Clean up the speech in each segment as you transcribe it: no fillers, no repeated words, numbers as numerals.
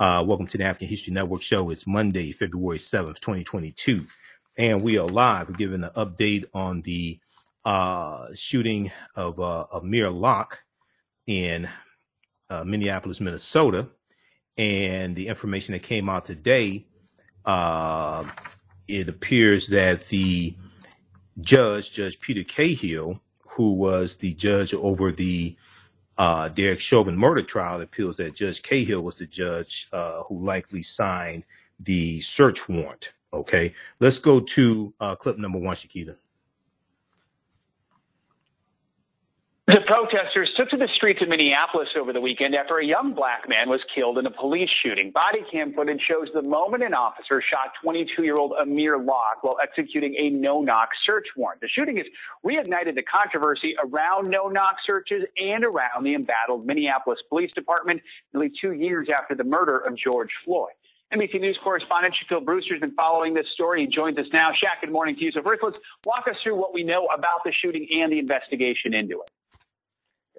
Welcome to the African History Network show. It's Monday, February 7th, 2022, and we are live. We're giving an update on the shooting of Amir Locke in Minneapolis, Minnesota, and the information that came out today. It appears that the Judge Peter Cahill, who was the judge over the Derek Chauvin murder trial, appeals that Judge Cahill was the judge who likely signed the search warrant. Okay, let's go to clip number one, Shakita. The protesters took to the streets of Minneapolis over the weekend after a young black man was killed in a police shooting. Body cam footage shows the moment an officer shot 22-year-old Amir Locke while executing a no-knock search warrant. The shooting has reignited the controversy around no-knock searches and around the embattled Minneapolis Police Department nearly 2 years after the murder of George Floyd. NBC News correspondent Shaquille Brewster has been following this story. He joins us now. Shaq, good morning to you. So first, let's walk us through what we know about the shooting and the investigation into it.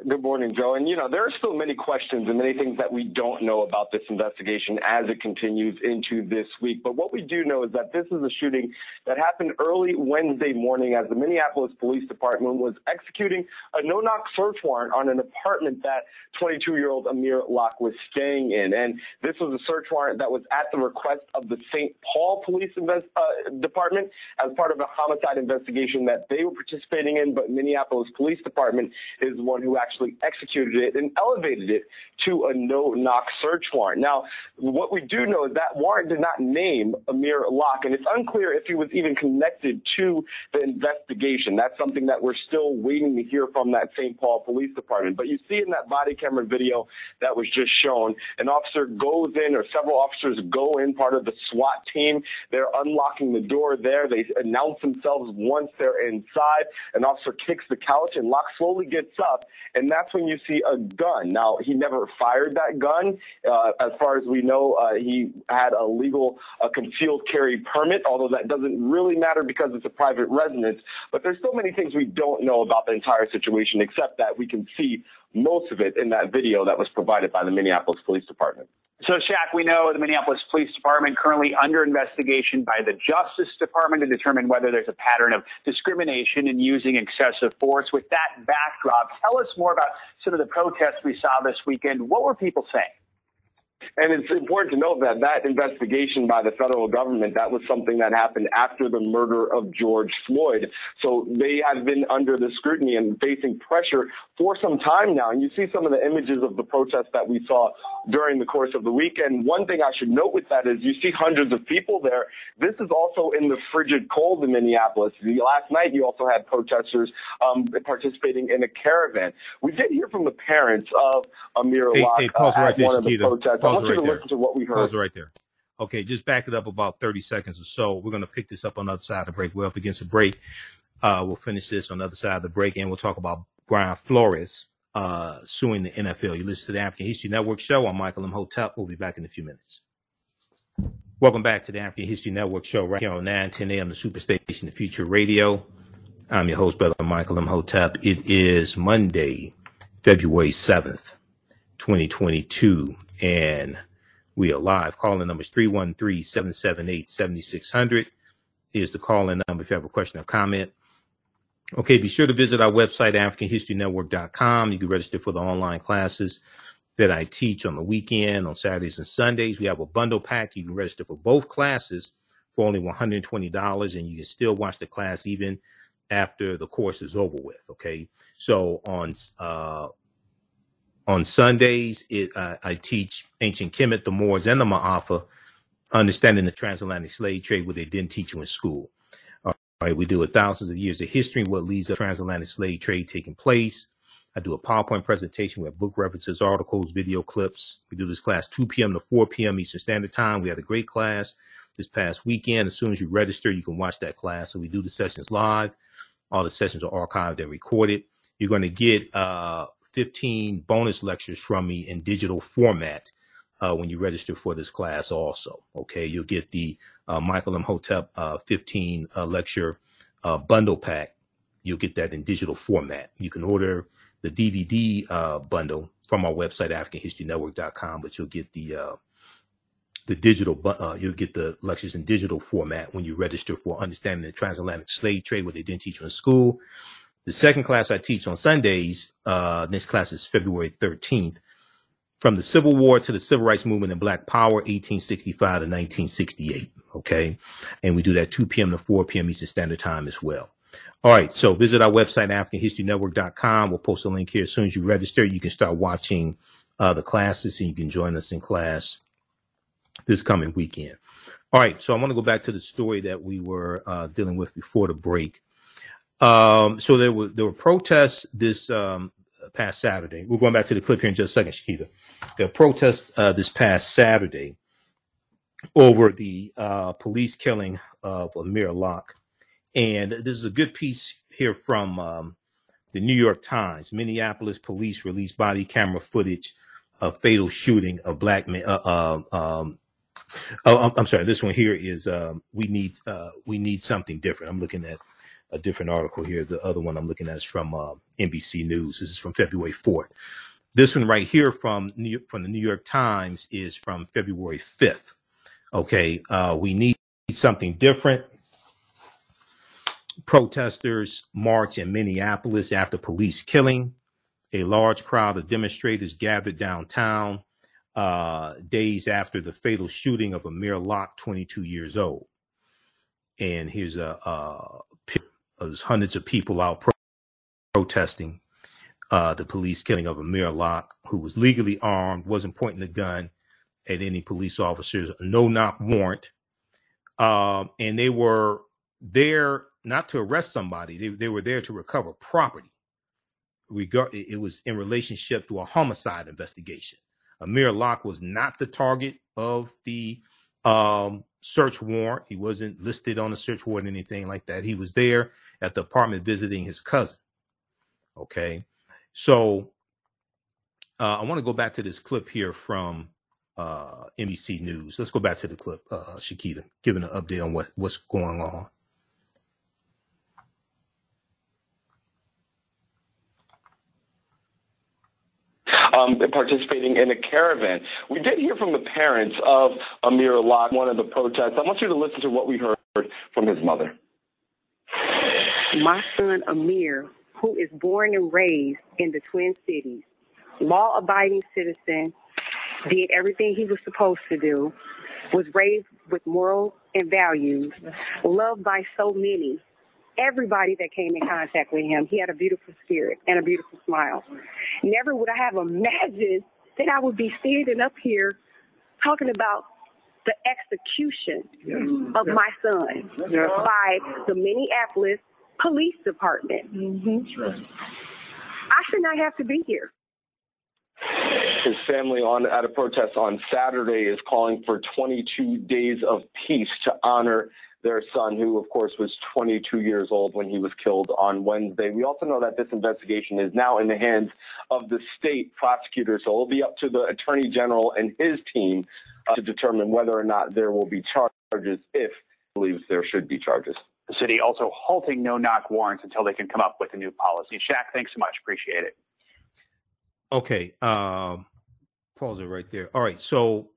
Good morning, Joe. And, you know, there are still many questions and many things that we don't know about this investigation as it continues into this week. But what we do know is that this is a shooting that happened early Wednesday morning as the Minneapolis Police Department was executing a no-knock search warrant on an apartment that 22-year-old Amir Locke was staying in. And this was a search warrant that was at the request of the St. Paul Police Department as part of a homicide investigation that they were participating in. But Minneapolis Police Department is the one who actually executed it and elevated it to a no-knock search warrant. Now, what we do know is that warrant did not name Amir Locke, and it's unclear if he was even connected to the investigation. That's something that we're still waiting to hear from that St. Paul Police Department. But you see in that body camera video that was just shown, an officer goes in, or several officers go in, part of the SWAT team. They're unlocking the door there. They announce themselves once they're inside. An officer kicks the couch, and Locke slowly gets up, and that's when you see a gun. Now, he never fired that gun. As far as we know, he had a legal concealed carry permit, although that doesn't really matter because it's a private residence. But there's so many things we don't know about the entire situation, except that we can see most of it in that video that was provided by the Minneapolis Police Department. So, Shaq, we know the Minneapolis Police Department currently under investigation by the Justice Department to determine whether there's a pattern of discrimination and using excessive force. With that backdrop, tell us more about some of the protests we saw this weekend. What were people saying? And it's important to note that that investigation by the federal government, that was something that happened after the murder of George Floyd. So they have been under the scrutiny and facing pressure for some time now. And you see some of the images of the protests that we saw during the course of the weekend. One thing I should note with that is you see hundreds of people there. This is also in the frigid cold in Minneapolis. Last night, you also had protesters participating in a caravan. We did hear from the parents of Amir Locke at one of the protests. I want you to listen to what we heard. Pause right there. Okay, just back it up about 30 seconds or so. We're going to pick this up on the other side of the break. We're up against a break. We'll finish this on the other side of the break, and we'll talk about Brian Flores suing the NFL. You listen to the African History Network show. I'm Michael M. Hotep. We'll be back in a few minutes. Welcome back to the African History Network show right here on 910 a.m. the Superstation, the Future Radio. I'm your host, brother Michael M. Hotep. It is Monday, February 7th, 2022. And we are live. Call-in number is 313-778-7600 is the call-in number if you have a question or comment. Okay, be sure to visit our website, AfricanHistoryNetwork.com. You can register for the online classes that I teach on the weekend, on Saturdays and Sundays. We have a bundle pack. You can register for both classes for only $120, and you can still watch the class even after the course is over with, okay? So on Sundays, I teach ancient Kemet, the Moors, and the Ma'afa, understanding the transatlantic slave trade, what they didn't teach you in school. All right, we do it thousands of years of history, what leads to the transatlantic slave trade taking place. I do a PowerPoint presentation. We have book references, articles, video clips. We do this class 2 p.m. to 4 p.m. Eastern Standard Time. We had a great class this past weekend. As soon as you register, you can watch that class. So we do the sessions live. All the sessions are archived and recorded. You're going to get 15 bonus lectures from me in digital format when you register for this class also. Okay, you'll get the Michael M. Hotep 15 lecture bundle pack. You'll get that in digital format. You can order the DVD bundle from our website, AfricanHistoryNetwork.com, but you'll get the the digital, you'll get the lectures in digital format when you register for Understanding the Transatlantic Slave Trade, what they didn't teach you in school. The second class I teach on Sundays, this class is February 13th, From the Civil War to the Civil Rights Movement and Black Power, 1865 to 1968. Okay. And we do that 2 p.m. to 4 p.m. Eastern Standard Time as well. All right. So visit our website, AfricanHistoryNetwork.com. We'll post a link here. As soon as you register, you can start watching the classes, and you can join us in class this coming weekend. All right. So I want to go back to the story that we were dealing with before the break. So there were protests this past Saturday. We're going back to the clip here in just a second, Shakita. There were protests this past Saturday over the police killing of Amir Locke. And this is a good piece here from the New York Times. Minneapolis police released body camera footage of fatal shooting of black men. I'm sorry. This one here is we need something different. I'm looking at a different article here. The other one I'm looking at is from NBC News. This is from February 4th. This one right here from the New York Times is from February 5th. Okay, we need something different. Protesters march in Minneapolis after police killing. A large crowd of demonstrators gathered downtown days after the fatal shooting of Amir Locke, 22 years old. And here's a there's hundreds of people out protesting the police killing of Amir Locke, who was legally armed, wasn't pointing a gun at any police officers, no-knock warrant. And they were there not to arrest somebody. They were there to recover property. It was in relationship to a homicide investigation. Amir Locke was not the target of the search warrant. He wasn't listed on a search warrant, anything like that. He was there at the apartment visiting his cousin. Okay. So I want to go back to this clip here from NBC News. Let's go back to the clip, Shakita, giving an update on what's going on. Participating in a caravan. We did hear from the parents of Amir Locke, one of the protests. I want you to listen to what we heard from his mother. My son Amir, who is born and raised in the Twin Cities, law-abiding citizen, did everything he was supposed to do, was raised with morals and values, loved by so many. Everybody that came in contact with him, he had a beautiful spirit and a beautiful smile. Never would I have imagined that I would be standing up here talking about the execution of my son by the Minneapolis Police Department. I should not have to be here. His family at a protest on Saturday is calling for 22 days of peace to honor their son, who, of course, was 22 years old when he was killed on Wednesday. We also know that this investigation is now in the hands of the state prosecutor, so it'll be up to the attorney general and his team to determine whether or not there will be charges, if he believes there should be charges. The city also halting no-knock warrants until they can come up with a new policy. Shaq, thanks so much. Appreciate it. Okay. Pause it right there. All right. So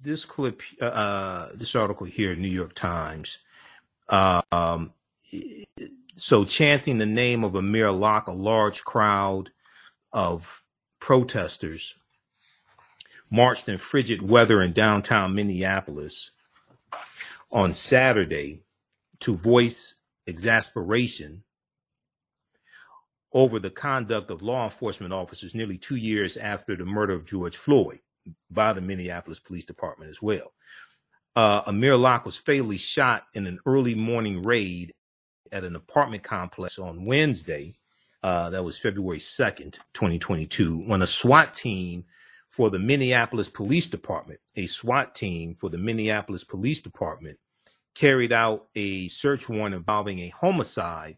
this clip, this article here, New York Times. So chanting the name of Amir Locke, a large crowd of protesters marched in frigid weather in downtown Minneapolis on Saturday to voice exasperation over the conduct of law enforcement officers nearly 2 years after the murder of George Floyd by the Minneapolis Police Department as well. Amir Locke was fatally shot in an early morning raid at an apartment complex on Wednesday. That was February 2nd, 2022, when a SWAT team for the Minneapolis Police Department, carried out a search warrant involving a homicide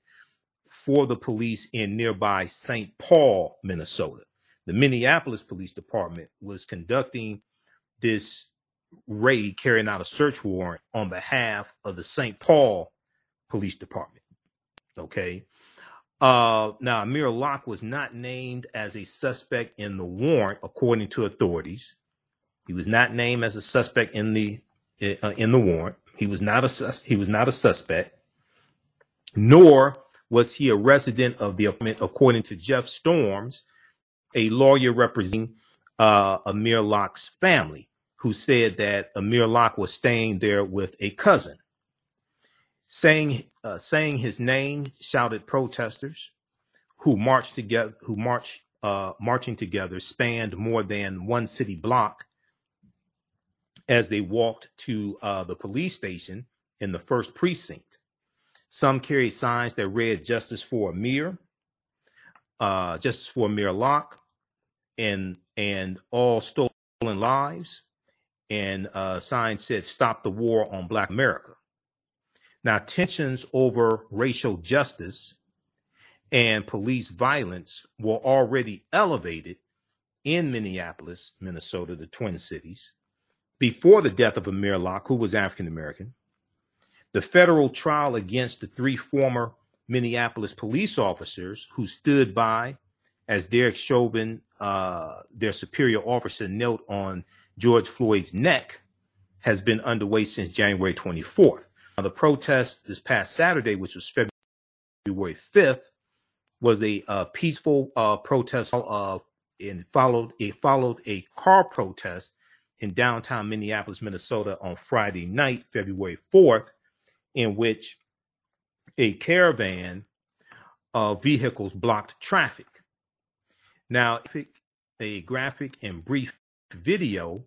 for the police in nearby St. Paul, Minnesota. The Minneapolis Police Department was conducting this raid, carrying out a search warrant on behalf of the St. Paul Police Department. Okay. Now, Amir Locke was not named as a suspect in the warrant, according to authorities. He was not named as a suspect in the warrant. He was not a suspect, nor was he a resident of the apartment, according to Jeff Storms, a lawyer representing Amir Locke's family, who said that Amir Locke was staying there with a cousin. Saying his name, shouted protesters who marched together, marching together spanned more than one city block as they walked to the police station in the first precinct. Some carried signs that read justice for Amir Locke, and all stolen lives, and signs said stop the war on Black America. Now, tensions over racial justice and police violence were already elevated in Minneapolis, Minnesota, the Twin Cities, before the death of Amir Locke, who was African-American. The federal trial against the three former Minneapolis police officers who stood by as Derek Chauvin, their superior officer, knelt on George Floyd's neck, has been underway since January 24th. The protest this past Saturday, which was February 5th, was a peaceful protest, and followed a car protest in downtown Minneapolis, Minnesota, on Friday night, February 4th, in which a caravan of vehicles blocked traffic. Now, a graphic and brief video,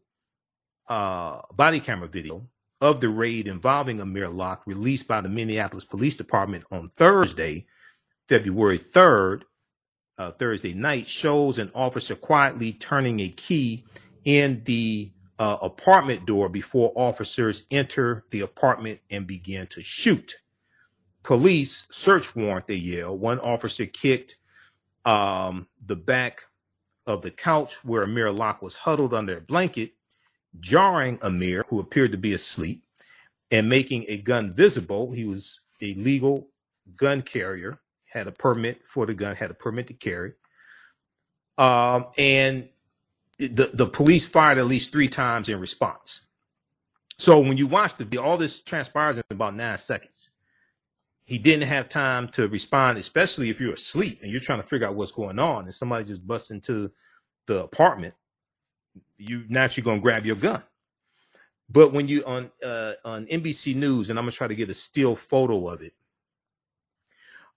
body camera video, of the raid involving Amir Locke, released by the Minneapolis Police Department on Thursday, February 3rd, Thursday night, shows an officer quietly turning a key in the apartment door before officers enter the apartment and begin to shoot. Police search warrant, they yell. One officer kicked the back of the couch where Amir Locke was huddled under a blanket, jarring Amir, who appeared to be asleep, and making a gun visible. He was a legal gun carrier, had a permit for the gun, had a permit to carry. And the police fired at least three times in response. So when you watch the video, all this transpires in about 9 seconds. He didn't have time to respond, especially if you're asleep and you're trying to figure out what's going on and somebody just busts into the apartment. You naturally gonna grab your gun. But when you on NBC News, and I'm gonna try to get a still photo of it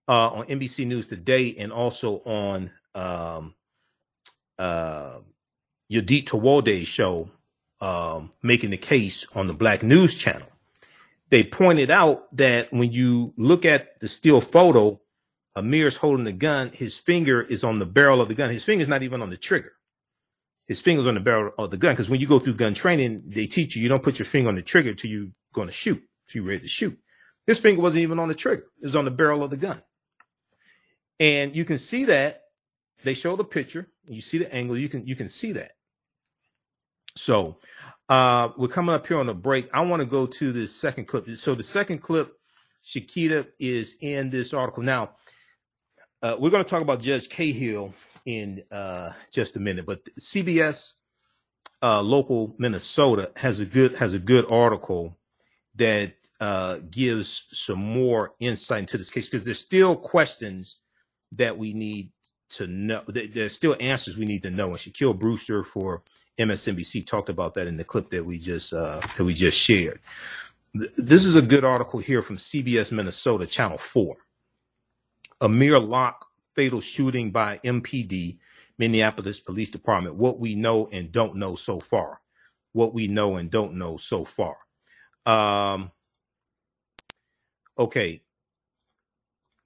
on NBC News today, and also on Yudit Tawode's show, Making the Case on the Black News Channel, they pointed out that when you look at the still photo, Amir's holding the gun. His finger is on the barrel of the gun. His finger's not even on the trigger. His finger's on the barrel of the gun, because when you go through gun training, they teach you, you don't put your finger on the trigger till you're going to shoot, till you're ready to shoot. His finger wasn't even on the trigger. It was on the barrel of the gun. And you can see that. They show the picture. You see the angle. You can see that. So we're coming up here on a break. I want to go to this second clip. So the second clip, Shakita, is in this article. Now, we're going to talk about Judge Cahill in just a minute, but CBS local Minnesota has a good article that gives some more insight into this case, because there's still questions that we need to know. There's still answers we need to know. And Shaquille Brewster for MSNBC talked about that in the clip that we just shared. This is a good article here from CBS Minnesota, Channel 4. Amir Locke fatal shooting by MPD, Minneapolis Police Department. What we know and don't know so far. What we know and don't know so far. Okay.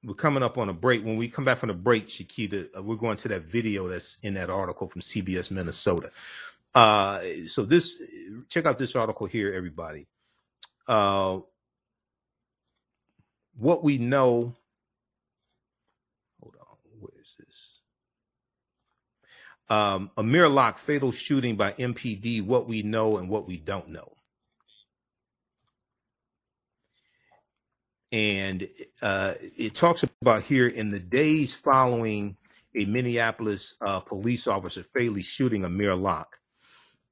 We're coming up on a break. When we come back from the break, Shakita, we're going to that video that's in that article from CBS Minnesota. So this, check out this article here, everybody. What we know. Amir Locke fatal shooting by MPD, what we know and what we don't know. And it talks about here, in the days following a Minneapolis police officer fatally shooting Amir Locke,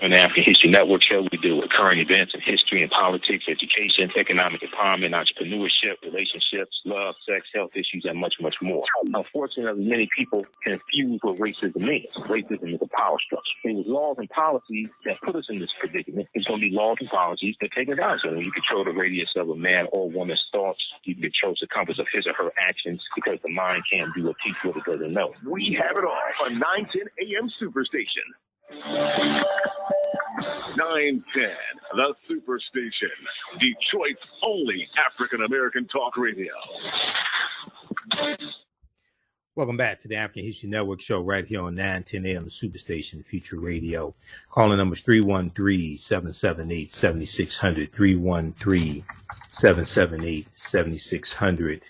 On the African History Network show, we deal with current events in history and politics, education, economic empowerment, entrepreneurship, relationships, love, sex, health issues, and much, much more. Unfortunately, many people confuse what racism is. Racism is a power structure. It was laws and policies that put us in this predicament. It's going to be laws and policies that take us out. So when you control the radius of a man or woman's thoughts, you can control the compass of his or her actions because the mind can't do or teach what it doesn't know. We have it all on 910 AM Superstation. 910, the Superstation, Detroit's only African-American talk radio. Welcome back to the African History Network show right here on 910 AM, the Superstation, Future Radio. Calling numbers 313-778-7600. 313-778-7600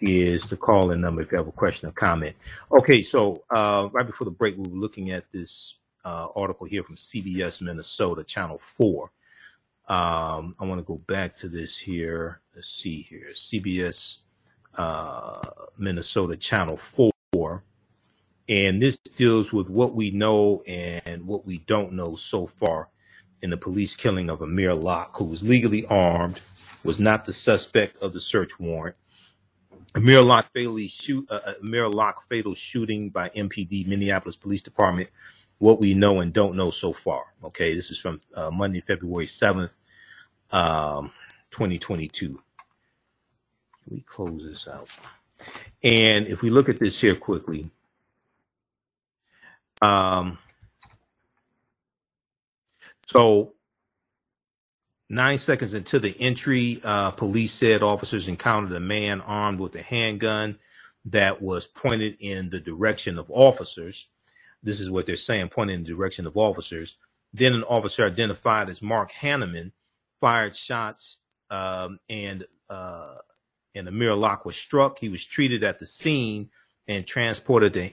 is the call-in number if you have a question or comment. Okay, so right before the break, we were looking at this article here from CBS Minnesota, Channel 4. I want to go back to this here. Let's see here. CBS Minnesota, Channel 4. And this deals with what we know and what we don't know so far in the police killing of Amir Locke, who was legally armed, was not the suspect of the search warrant. Amir Locke fatal shooting by MPD, Minneapolis Police Department. What we know and don't know so far. Okay, this is from Monday, February 7th, 2022. Can we close this out? And if we look at this here quickly, so 9 seconds into the entry, police said officers encountered a man armed with a handgun that was pointed in the direction of officers. This is what they're saying, pointing in the direction of officers. Then an officer identified as Mark Hanneman fired shots, and Amir Locke was struck. He was treated at the scene and transported to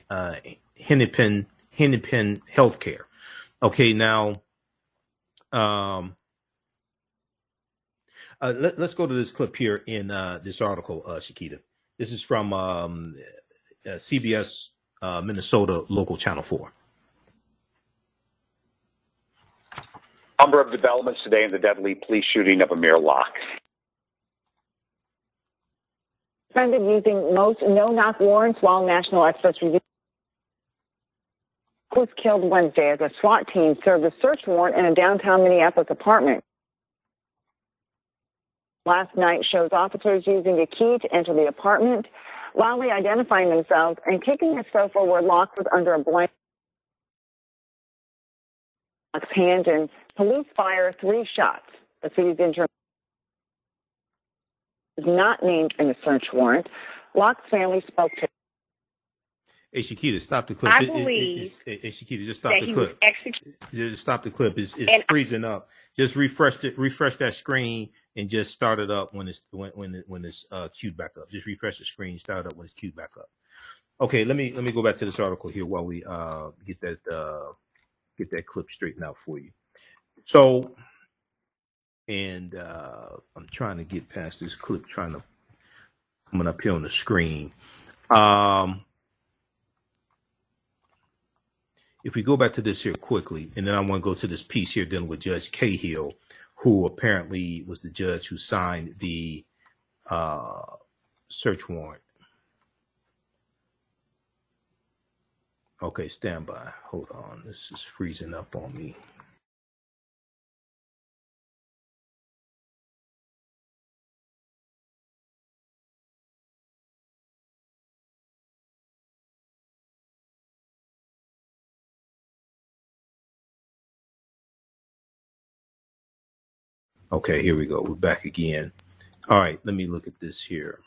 Hennepin Healthcare. Okay, now let's go to this clip here in this article, Shakita. This is from CBS. Minnesota local Channel 4. A number of developments today in the deadly police shooting of Amir Locke. Defended using most no-knock warrants while national experts review. Was killed Wednesday as a SWAT team served a search warrant in a downtown Minneapolis apartment. Last night shows officers using a key to enter the apartment, loudly identifying themselves and kicking a sofa where Locke was under a blanket. Locke's hand, and police fire 3 shots. The city's injured is not named in the search warrant. Locke's family spoke to. Hey, Shaquita, stop the clip. I believe. Hey, Shaquita, just stop the clip. Just stop the clip. It's freezing up. Just refresh that screen and just start it up when it's queued back up. Just refresh the screen, start it up when it's queued back up. Okay, let me go back to this article here while we get that clip straightened out for you. So, and I'm trying to get past this clip. I'm up here on the screen. If we go back to this here quickly, and then I want to go to this piece here dealing with Judge Cahill, who apparently was the judge who signed the search warrant. Okay, stand by. Hold on. This is freezing up on me. Okay, here we go. We're back again. All right, let me look at this here.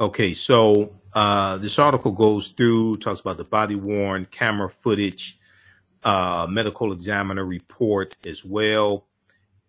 Okay, so this article goes through, talks about the body-worn camera footage, medical examiner report as well,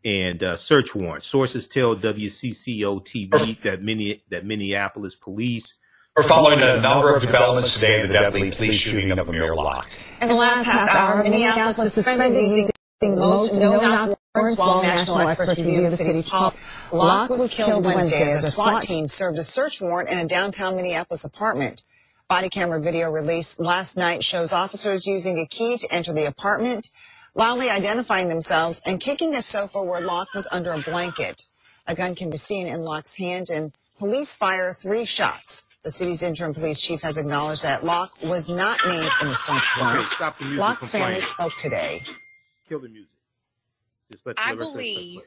and search warrant. Sources tell WCCO-TV that Minneapolis police are following a number of developments today in the deadly police shooting of Amir Locke. In the last half hour, Minneapolis is suspended using most no-knock warrants while national experts review the city's policy. Locke was killed Wednesday as a SWAT team served a search warrant in a downtown Minneapolis apartment. Body camera video released last night shows officers using a key to enter the apartment, loudly identifying themselves and kicking a sofa where Locke was under a blanket. A gun can be seen in Locke's hand, and police fire 3 shots. The city's interim police chief has acknowledged that Locke was not named in the search warrant. Locke's family spoke today. The music. I believe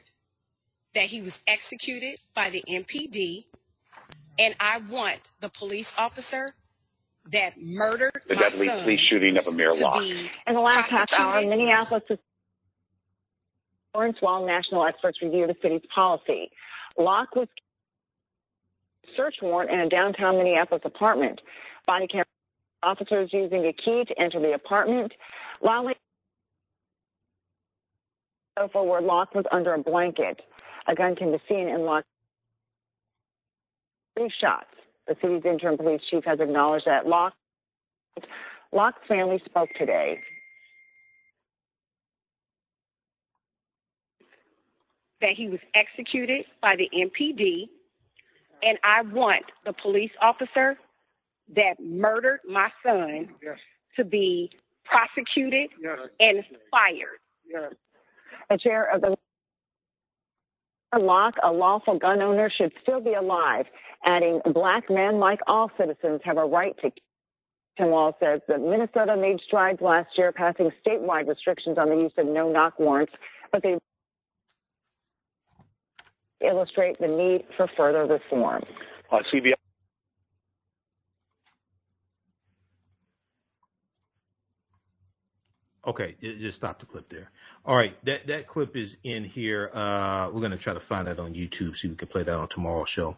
that he was executed by the MPD, and I want the police officer that murdered the deadly police shooting of Amir Locke. In the last half hour, Minneapolis while national experts review the city's policy. Locke was search warrant in a downtown Minneapolis apartment. Body camera officers using a key to enter the apartment. Sofa where Locke was under a blanket. A gun can be seen in Locke. 3 shots. The city's interim police chief has acknowledged that Locke's family spoke today. That he was executed by the MPD, and I want the police officer that murdered my son to be prosecuted and fired. The chair of the Locke, a lawful gun owner, should still be alive, adding black men, like all citizens, have a right to. Tim Wall says that Minnesota made strides last year, passing statewide restrictions on the use of no-knock warrants, but they illustrate the need for further reform. CBS. Okay, just stop the clip there. All right, that clip is in here. We're going to try to find that on YouTube, so we can play that on tomorrow's show.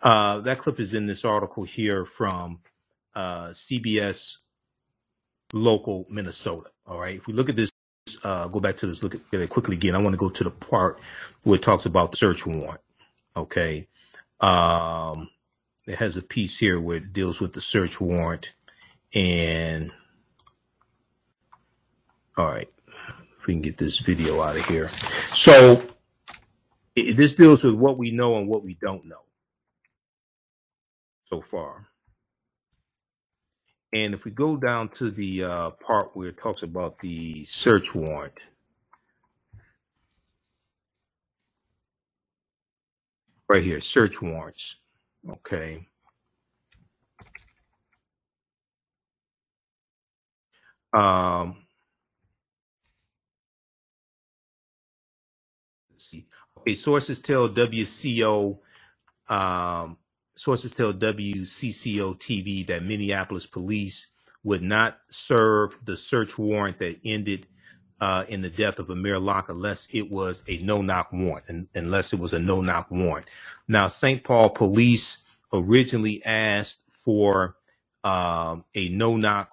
That clip is in this article here from CBS Local Minnesota. All right, if we look at this, go back to this, look at it quickly again. I want to go to the part where it talks about the search warrant. Okay, it has a piece here where it deals with the search warrant and. All right, if we can get this video out of here. So this deals with what we know and what we don't know so far. And if we go down to the part where it talks about the search warrant, right here, search warrants, okay. Okay, sources tell WCCO-TV that Minneapolis police would not serve the search warrant that ended in the death of Amir Locke unless it was a no-knock warrant, Now, St. Paul police originally asked for a no-knock.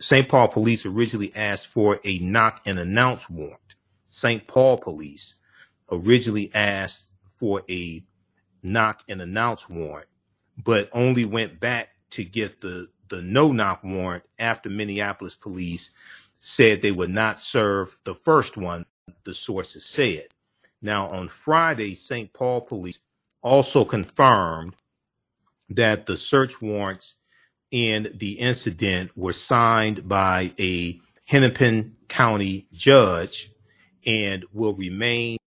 St. Paul police originally asked for a knock and announce warrant. St. Paul police originally asked for a knock and announce warrant, but only went back to get the no-knock warrant after Minneapolis police said they would not serve the first one, the sources said. Now, on Friday, St. Paul police also confirmed that the search warrants in the incident were signed by a Hennepin County judge and will remain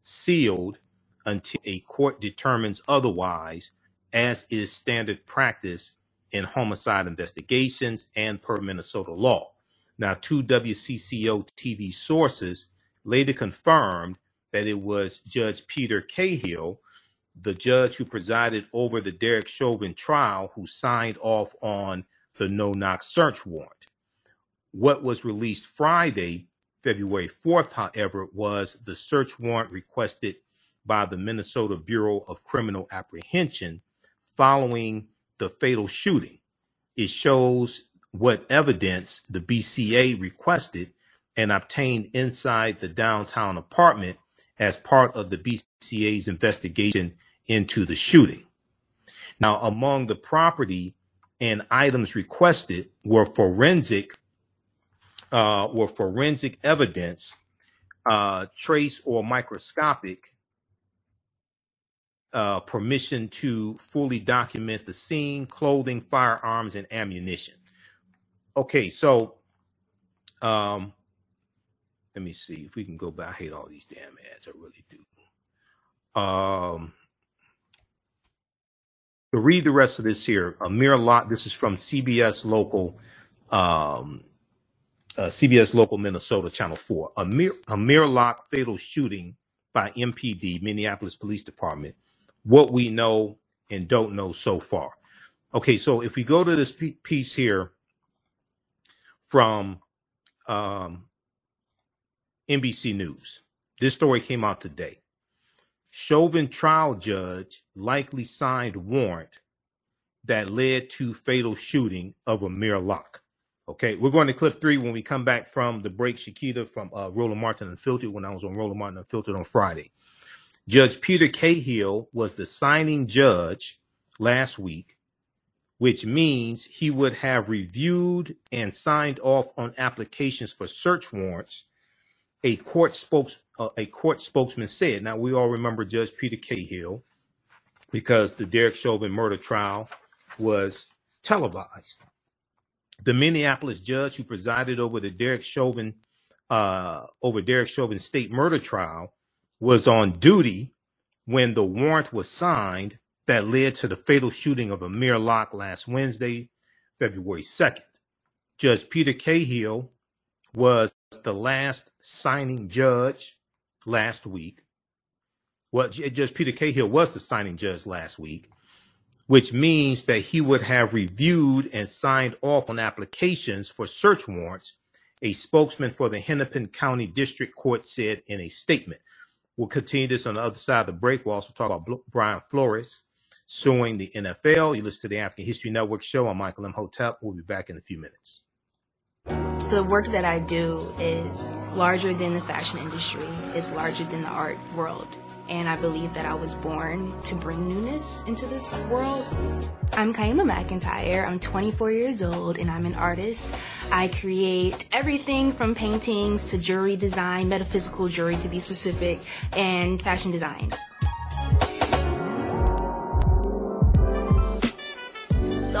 sealed until a court determines otherwise, as is standard practice in homicide investigations and per Minnesota law. Now, two WCCO-TV sources later confirmed that it was Judge Peter Cahill, the judge who presided over the Derek Chauvin trial, who signed off on the no-knock search warrant. What was released Friday, February 4th, however, was the search warrant requested by the Minnesota Bureau of Criminal Apprehension following the fatal shooting. It shows what evidence the BCA requested and obtained inside the downtown apartment as part of the BCA's investigation into the shooting. Now, among the property and items requested were forensic evidence, trace or microscopic, permission to fully document the scene, clothing, firearms, and ammunition. Okay, so let me see if we can go back. I hate all these damn ads. I really do. To read the rest of this here, Amir Locke. This is from CBS Local Minnesota, Channel 4. Amir Locke fatal shooting by MPD, Minneapolis Police Department. What we know and don't know so far. Okay, so if we go to this piece here from NBC News. This story came out today. Chauvin trial judge likely signed warrant that led to fatal shooting of Amir Locke. Okay, we're going to clip 3 when we come back from the break. Shakita from Roland Martin Unfiltered, when I was on Roland Martin Unfiltered on Friday. Judge Peter Cahill was the signing judge last week, which means he would have reviewed and signed off on applications for search warrants, a court spokesman said. Now, we all remember Judge Peter Cahill because the Derek Chauvin murder trial was televised. The Minneapolis judge who presided over the Derek Chauvin's state murder trial was on duty when the warrant was signed that led to the fatal shooting of Amir Locke last Wednesday, February 2nd. Judge Peter Cahill was the last signing judge last week. Well, Judge Peter Cahill was the signing judge last week, which means that he would have reviewed and signed off on applications for search warrants, a spokesman for the Hennepin County District Court said in a statement. We'll continue this on the other side of the break. We'll also talk about Brian Flores suing the NFL. You listen to the African History Network show. I'm Michael M. Hotep. We'll be back in a few minutes. The work that I do is larger than the fashion industry. It's larger than the art world. And I believe that I was born to bring newness into this world. I'm Kaima McIntyre. I'm 24 years old and I'm an artist. I create everything from paintings to jewelry design, metaphysical jewelry to be specific, and fashion design. The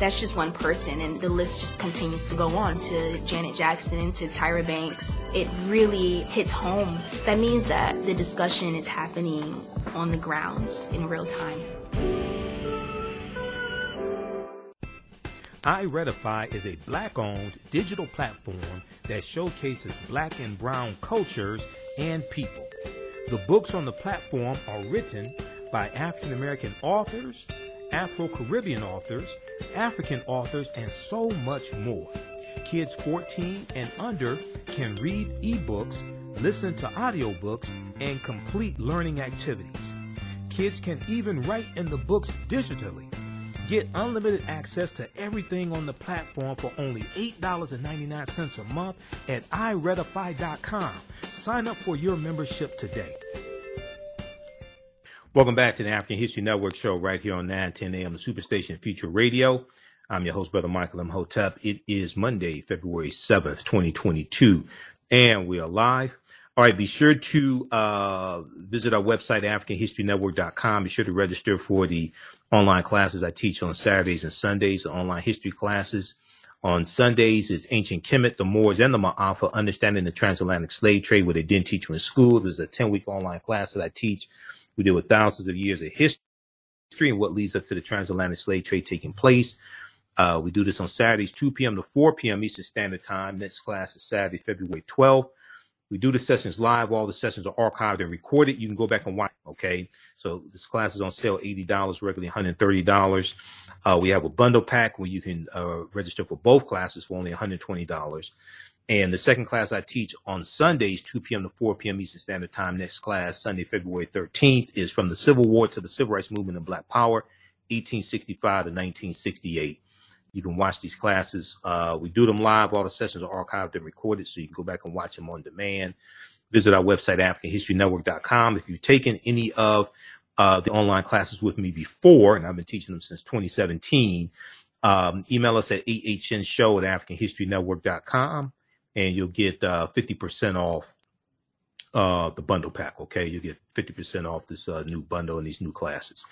that's just one person, and the list just continues to go on to Janet Jackson, to Tyra Banks. It really hits home. That means that the discussion is happening on the grounds in real time. iRedify is a Black-owned digital platform that showcases Black and Brown cultures and people. The books on the platform are written by African-American authors, Afro-Caribbean authors, African authors, and so much more. Kids 14 and under can read ebooks, listen to audiobooks, and complete learning activities. Kids can even write in the books digitally. Get unlimited access to everything on the platform for only $8.99 a month at iRedify.com. Sign up for your membership today. Welcome back to the African History Network show right here on 910 AM, the Superstation Future Radio. I'm your host, Brother Michael M. Hotep. It is Monday, February 7th, 2022, and we are live. All right, be sure to visit our website, AfricanHistoryNetwork.com. Be sure to register for the online classes I teach on Saturdays and Sundays, the online history classes. On Sundays is Ancient Kemet, the Moors, and the Ma'afa, Understanding the Transatlantic Slave Trade, where they didn't teach you in school. There's a 10-week online class that I teach. We deal with thousands of years of history and what leads up to the transatlantic slave trade taking place. We do this on Saturdays, 2 p.m. to 4 p.m. Eastern Standard Time. Next class is Saturday, February 12th. We do the sessions live. All the sessions are archived and recorded. You can go back and watch. Okay. So this class is on sale, $80, regularly $130. We have a bundle pack where you can register for both classes for only $120. And the second class I teach on Sundays, 2 p.m. to 4 p.m. Eastern Standard Time. Next class, Sunday, February 13th, is From the Civil War to the Civil Rights Movement and Black Power, 1865 to 1968. You can watch these classes. We do them live. All the sessions are archived and recorded, so you can go back and watch them on demand. Visit our website, AfricanHistoryNetwork.com. If you've taken any of the online classes with me before, and I've been teaching them since 2017, email us at ahnshow@AfricanHistoryNetwork.com. And you'll get 50% off the bundle pack, okay? You'll get 50% off this new bundle and these new classes.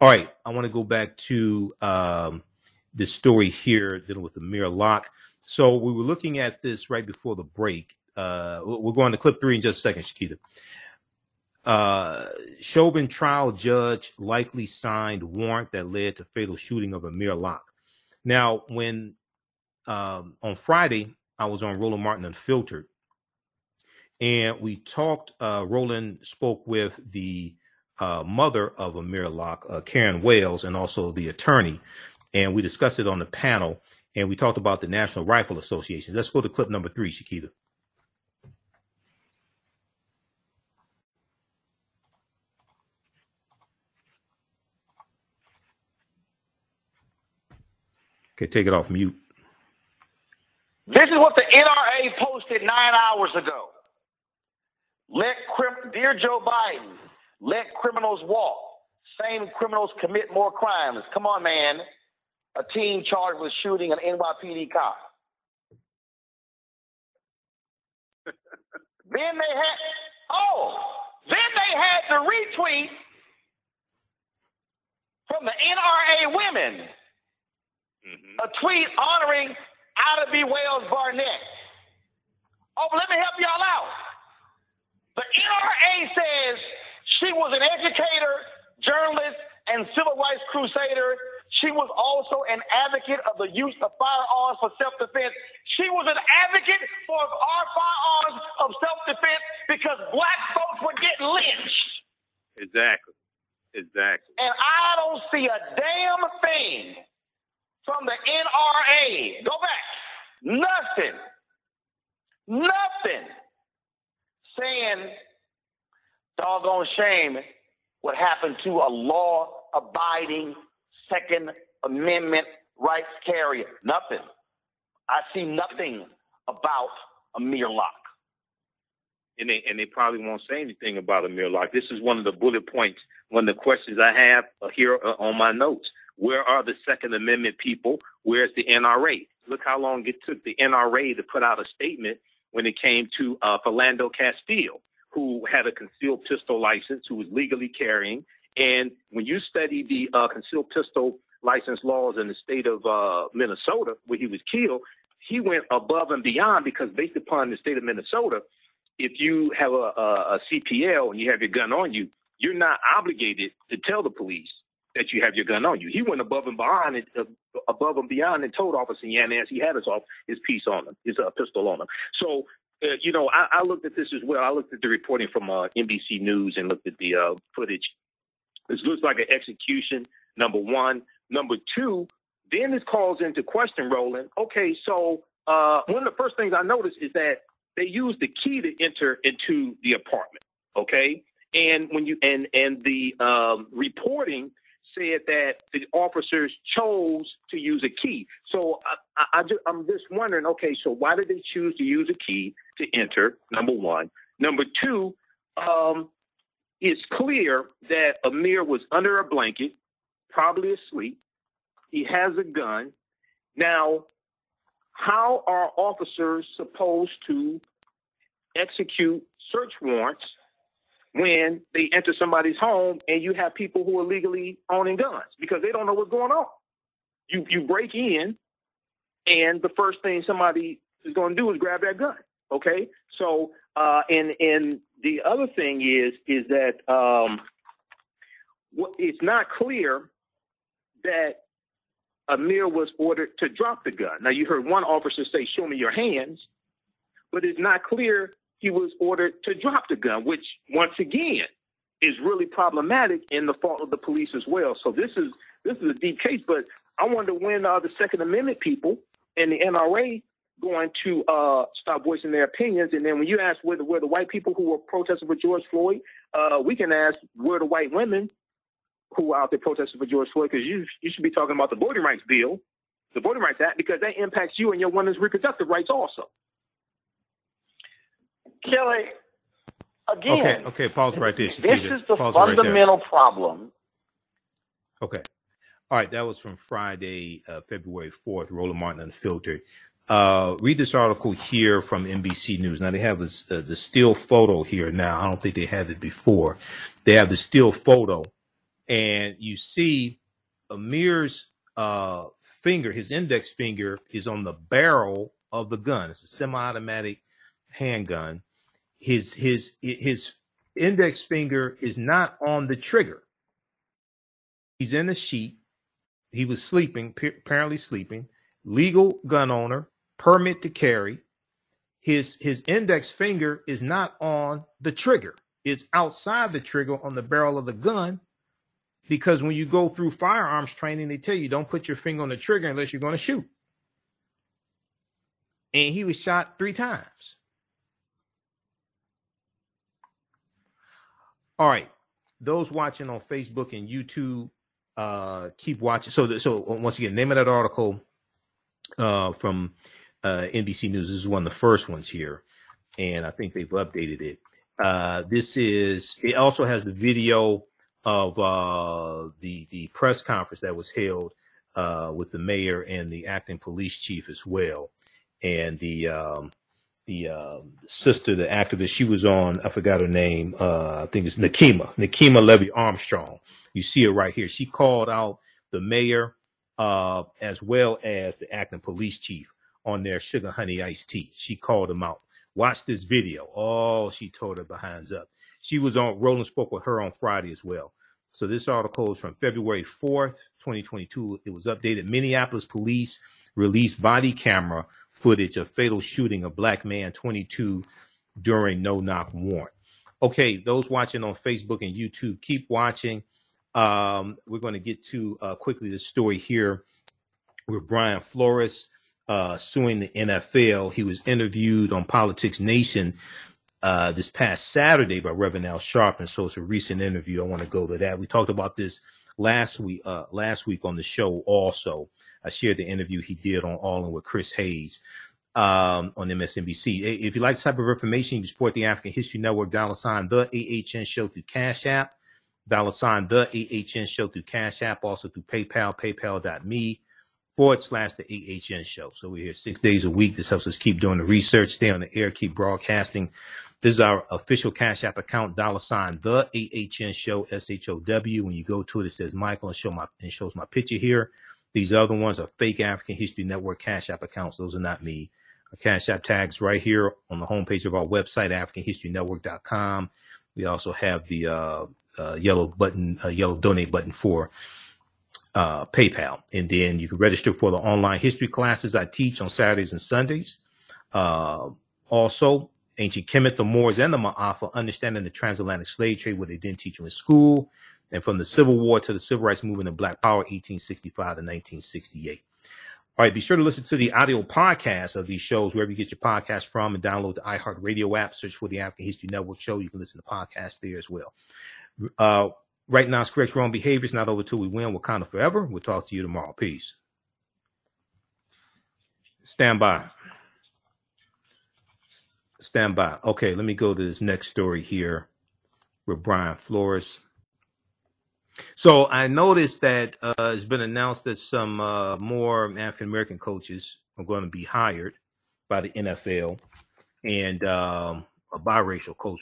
All right, I want to go back to this story here dealing with Amir Locke. So we were looking at this right before the break. We're going to clip 3 in just a second, Shakita. Chauvin trial judge likely signed warrant that led to fatal shooting of Amir Locke. Now, when on Friday, I was on Roland Martin Unfiltered, and we talked, Roland spoke with the mother of Amir Locke, Karen Wales, and also the attorney, and we discussed it on the panel, and we talked about the National Rifle Association. Let's go to clip number 3, Shakita. Okay, take it off mute. This is what the NRA posted 9 hours ago. Dear Joe Biden, let criminals walk. Same criminals commit more crimes. Come on, man. A teen charged with shooting an NYPD cop. Then they had the retweet from the NRA women. Mm-hmm. A tweet honoring Ida B. Wells Barnett. Oh, but let me help y'all out. The NRA says she was an educator, journalist, and civil rights crusader. She was also an advocate of the use of firearms for self-defense. She was an advocate for our firearms of self-defense because black folks were getting lynched. Exactly. And I don't see a damn thing from the NRA. Go back. Nothing saying doggone shame what happened to a law-abiding Second Amendment rights carrier. Nothing. I see nothing about Amir Locke. And they probably won't say anything about Amir Locke. This is one of the bullet points, one of the questions I have here on my notes. Where are the Second Amendment people? Where's the NRA? Look how long it took the NRA to put out a statement when it came to Philando Castile, who had a concealed pistol license, who was legally carrying. And when you study the concealed pistol license laws in the state of Minnesota, where he was killed, he went above and beyond, because based upon the state of Minnesota, if you have a CPL and you have your gun on you, you're not obligated to tell the police that you have your gun on you. He went above and beyond and told Officer Yanez he had his piece on him, his pistol on him. So, I looked at this as well. I looked at the reporting from NBC News and looked at the footage. This looks like an execution, number one. Number two, then this calls into question, Roland. Okay, so one of the first things I noticed is that they used the key to enter into the apartment, okay? And when you and the reporting said that the officers chose to use a key. So I'm just wondering, okay, so why did they choose to use a key to enter, number one? Number two, it's clear that Amir was under a blanket, probably asleep. He has a gun. Now, how are officers supposed to execute search warrants when they enter somebody's home and you have people who are legally owning guns? Because they don't know what's going on. You break in, and the first thing somebody is going to do is grab that gun. Okay, so and the other thing is that it's not clear that Amir was ordered to drop the gun. Now, you heard one officer say, "Show me your hands," but it's not clear he was ordered to drop the gun, which once again is really problematic and the fault of the police as well. So this is a deep case, but I wonder when the Second Amendment people and the NRA going to stop voicing their opinions. And then when you ask where the white people who were protesting for George Floyd, we can ask where the white women who are out there protesting for George Floyd, because you should be talking about the Voting Rights Bill, the Voting Rights Act, because that impacts you and your women's reproductive rights also. Kelly, again. Okay, pause right there. This is the fundamental problem. Okay. All right, that was from Friday, February 4th, Roland Martin Unfiltered. Read this article here from NBC News. Now, they have the still photo here now. I don't think they had it before. They have the still photo, and you see Amir's finger, his index finger, is on the barrel of the gun. It's a semi-automatic handgun. His index finger is not on the trigger. He's in a sheet. He was sleeping, apparently sleeping. Legal gun owner, permit to carry. His index finger is not on the trigger. It's outside the trigger on the barrel of the gun, because when you go through firearms training, they tell you don't put your finger on the trigger unless you're going to shoot. And he was shot 3 times. All right. Those watching on Facebook and YouTube, keep watching. So once again, name of that article from NBC News. This is one of the first ones here, and I think they've updated it. It also has the video of the press conference that was held with the mayor and the acting police chief as well. And the sister, the activist, she was on, I forgot her name. I think it's Kaima Levy Armstrong. You see her right here. She called out the mayor as well as the acting police chief on their Sugar Honey Iced Tea. She called them out. Watch this video. Oh, she tore her behinds up. She was on, Roland spoke with her on Friday as well. So this article is from February 4th, 2022. It was updated. Minneapolis police released body camera footage of fatal shooting of black man 22 during no-knock warrant. Okay, those watching on Facebook and YouTube, keep watching. We're going to get to quickly the story here with Brian Flores suing the NFL. He was interviewed on Politics Nation this past Saturday by Reverend Al Sharpton. So it's a recent interview. I want to go to that. We talked about this last week on the show. Also, I shared the interview he did on All In with Chris Hayes on MSNBC. If you like this type of information, you can support the African History Network, $AHN Show through Cash App, $AHN Show through Cash App, also through PayPal, paypal.me /the AHN show. So we're here 6 days a week. This helps us keep doing the research, stay on the air, keep broadcasting. This is our official Cash App account, $ the AHN show, SHOW. When you go to it, it says Michael and shows my picture here. These other ones are fake African History Network Cash App accounts. Those are not me. Our Cash App tags right here on the homepage of our website, AfricanHistoryNetwork.com. We also have the yellow donate button for PayPal. And then you can register for the online history classes I teach on Saturdays and Sundays. Also, Ancient Kemet, the Moors, and the Ma'afa, Understanding the Transatlantic Slave Trade, what they didn't teach you in school. And from the Civil War to the Civil Rights Movement and Black Power, 1865 to 1968. All right, be sure to listen to the audio podcast of these shows wherever you get your podcast from, and download the iHeartRadio app, search for the African History Network show. You can listen to podcasts there as well. Right now, it's correct your own behavior. It's not over till we win. Wakanda forever. We'll talk to you tomorrow. Peace. Stand by. Stand by. Okay, let me go to this next story here with Brian Flores. So I noticed that it's been announced that some more African-American coaches are going to be hired by the NFL, and a biracial coach,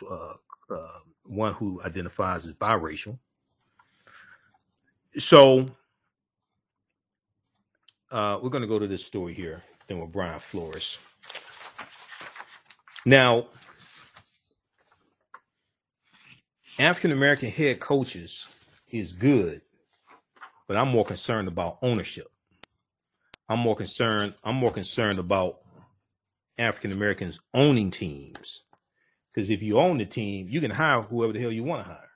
one who identifies as biracial. So we're going to go to this story here, then with Brian Flores. Now, African-American head coaches is good, but I'm more concerned about ownership. I'm more concerned about African Americans owning teams, because if you own the team, you can hire whoever the hell you want to hire.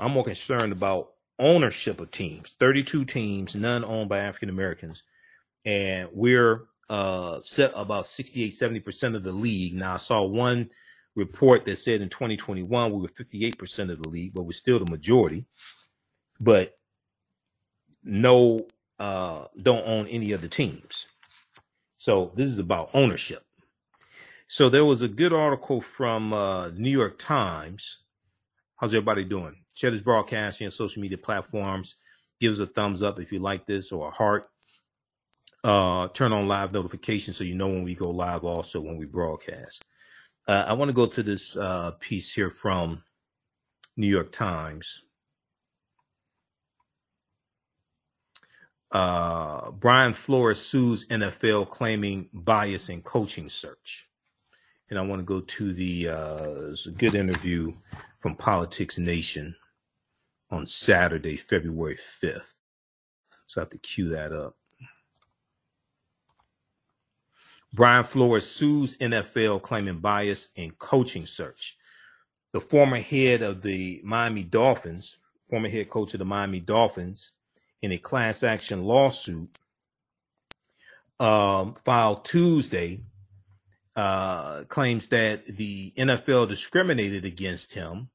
I'm more concerned about ownership of teams. 32 teams, none owned by African Americans, and we're set about 68-70% of the league now. I saw one report that said in 2021 we were 58% of the league, but we're still the majority. But no, don't own any of the teams. So this is about ownership. So there was a good article from New York Times. How's everybody doing? Share this broadcasting on social media platforms. Give us a thumbs up if you like this, or a heart. Turn on live notifications so you know when we go live, also when we broadcast. I want to go to this piece here from New York Times. Brian Flores sues NFL, claiming bias in coaching search. And I want to go to the it's a good interview from Politics Nation on Saturday, February 5th. So I have to cue that up. Brian Flores sues NFL, claiming bias in coaching search. The former head of the Miami Dolphins, former head coach of the Miami Dolphins, in a class action lawsuit filed Tuesday, claims that the NFL discriminated against him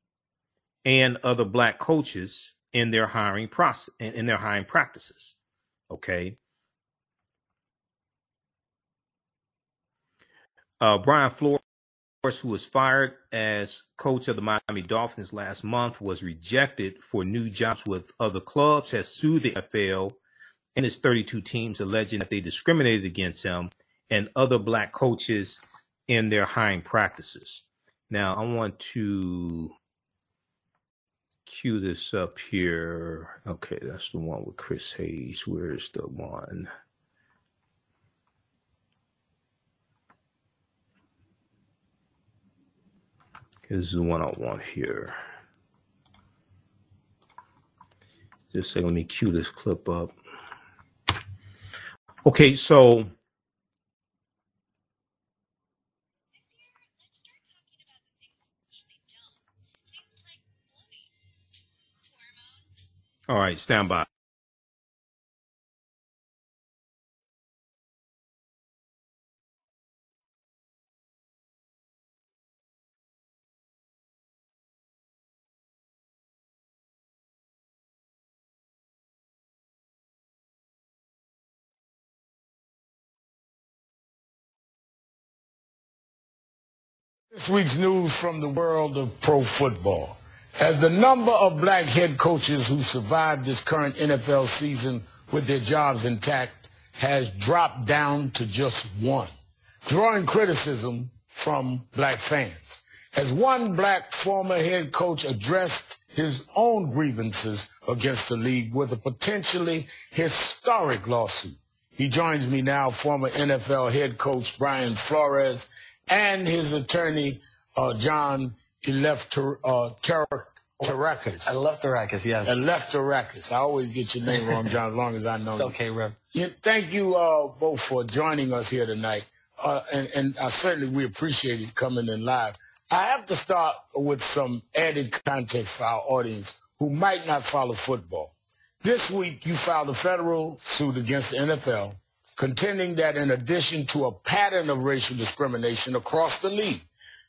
and other black coaches in their hiring process, in their hiring practices. Okay. Brian Flores, who was fired as coach of the Miami Dolphins last month, was rejected for new jobs with other clubs, has sued the NFL and its 32 teams, alleging that they discriminated against him and other black coaches in their hiring practices. Now, I want to cue this up here. Okay, that's the one with Chris Hayes. Where's the one? This is the one I want here. Just say, let me cue this clip up. Okay, so all right, stand by. This week's news from the world of pro football. Has the number of black head coaches who survived this current NFL season with their jobs intact has dropped down to just one, drawing criticism from black fans. As one black former head coach addressed his own grievances against the league with a potentially historic lawsuit. He joins me now, former NFL head coach Brian Flores and his attorney, John Eleftherakis. Eleftherakis, yes. Eleftherakis. I always get your name wrong, John, as long as I know. It's okay, Rev. Yeah, thank you both for joining us here tonight. And certainly we appreciate it coming in live. I have to start with some added context for our audience who might not follow football. This week, you filed a federal suit against the NFL, contending that in addition to a pattern of racial discrimination across the league,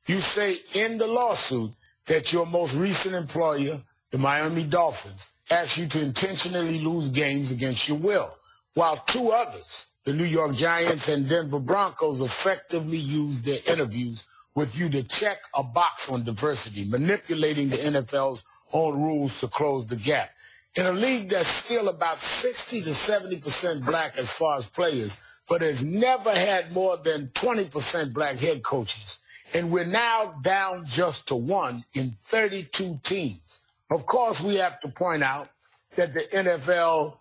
you say in the lawsuit that your most recent employer, the Miami Dolphins, asked you to intentionally lose games against your will, while two others, the New York Giants and Denver Broncos, effectively used their interviews with you to check a box on diversity, manipulating the NFL's own rules to close the gap. In a league that's still about 60 to 70% black as far as players, but has never had more than 20% black head coaches, and we're now down just to one in 32 teams. Of course, we have to point out that the NFL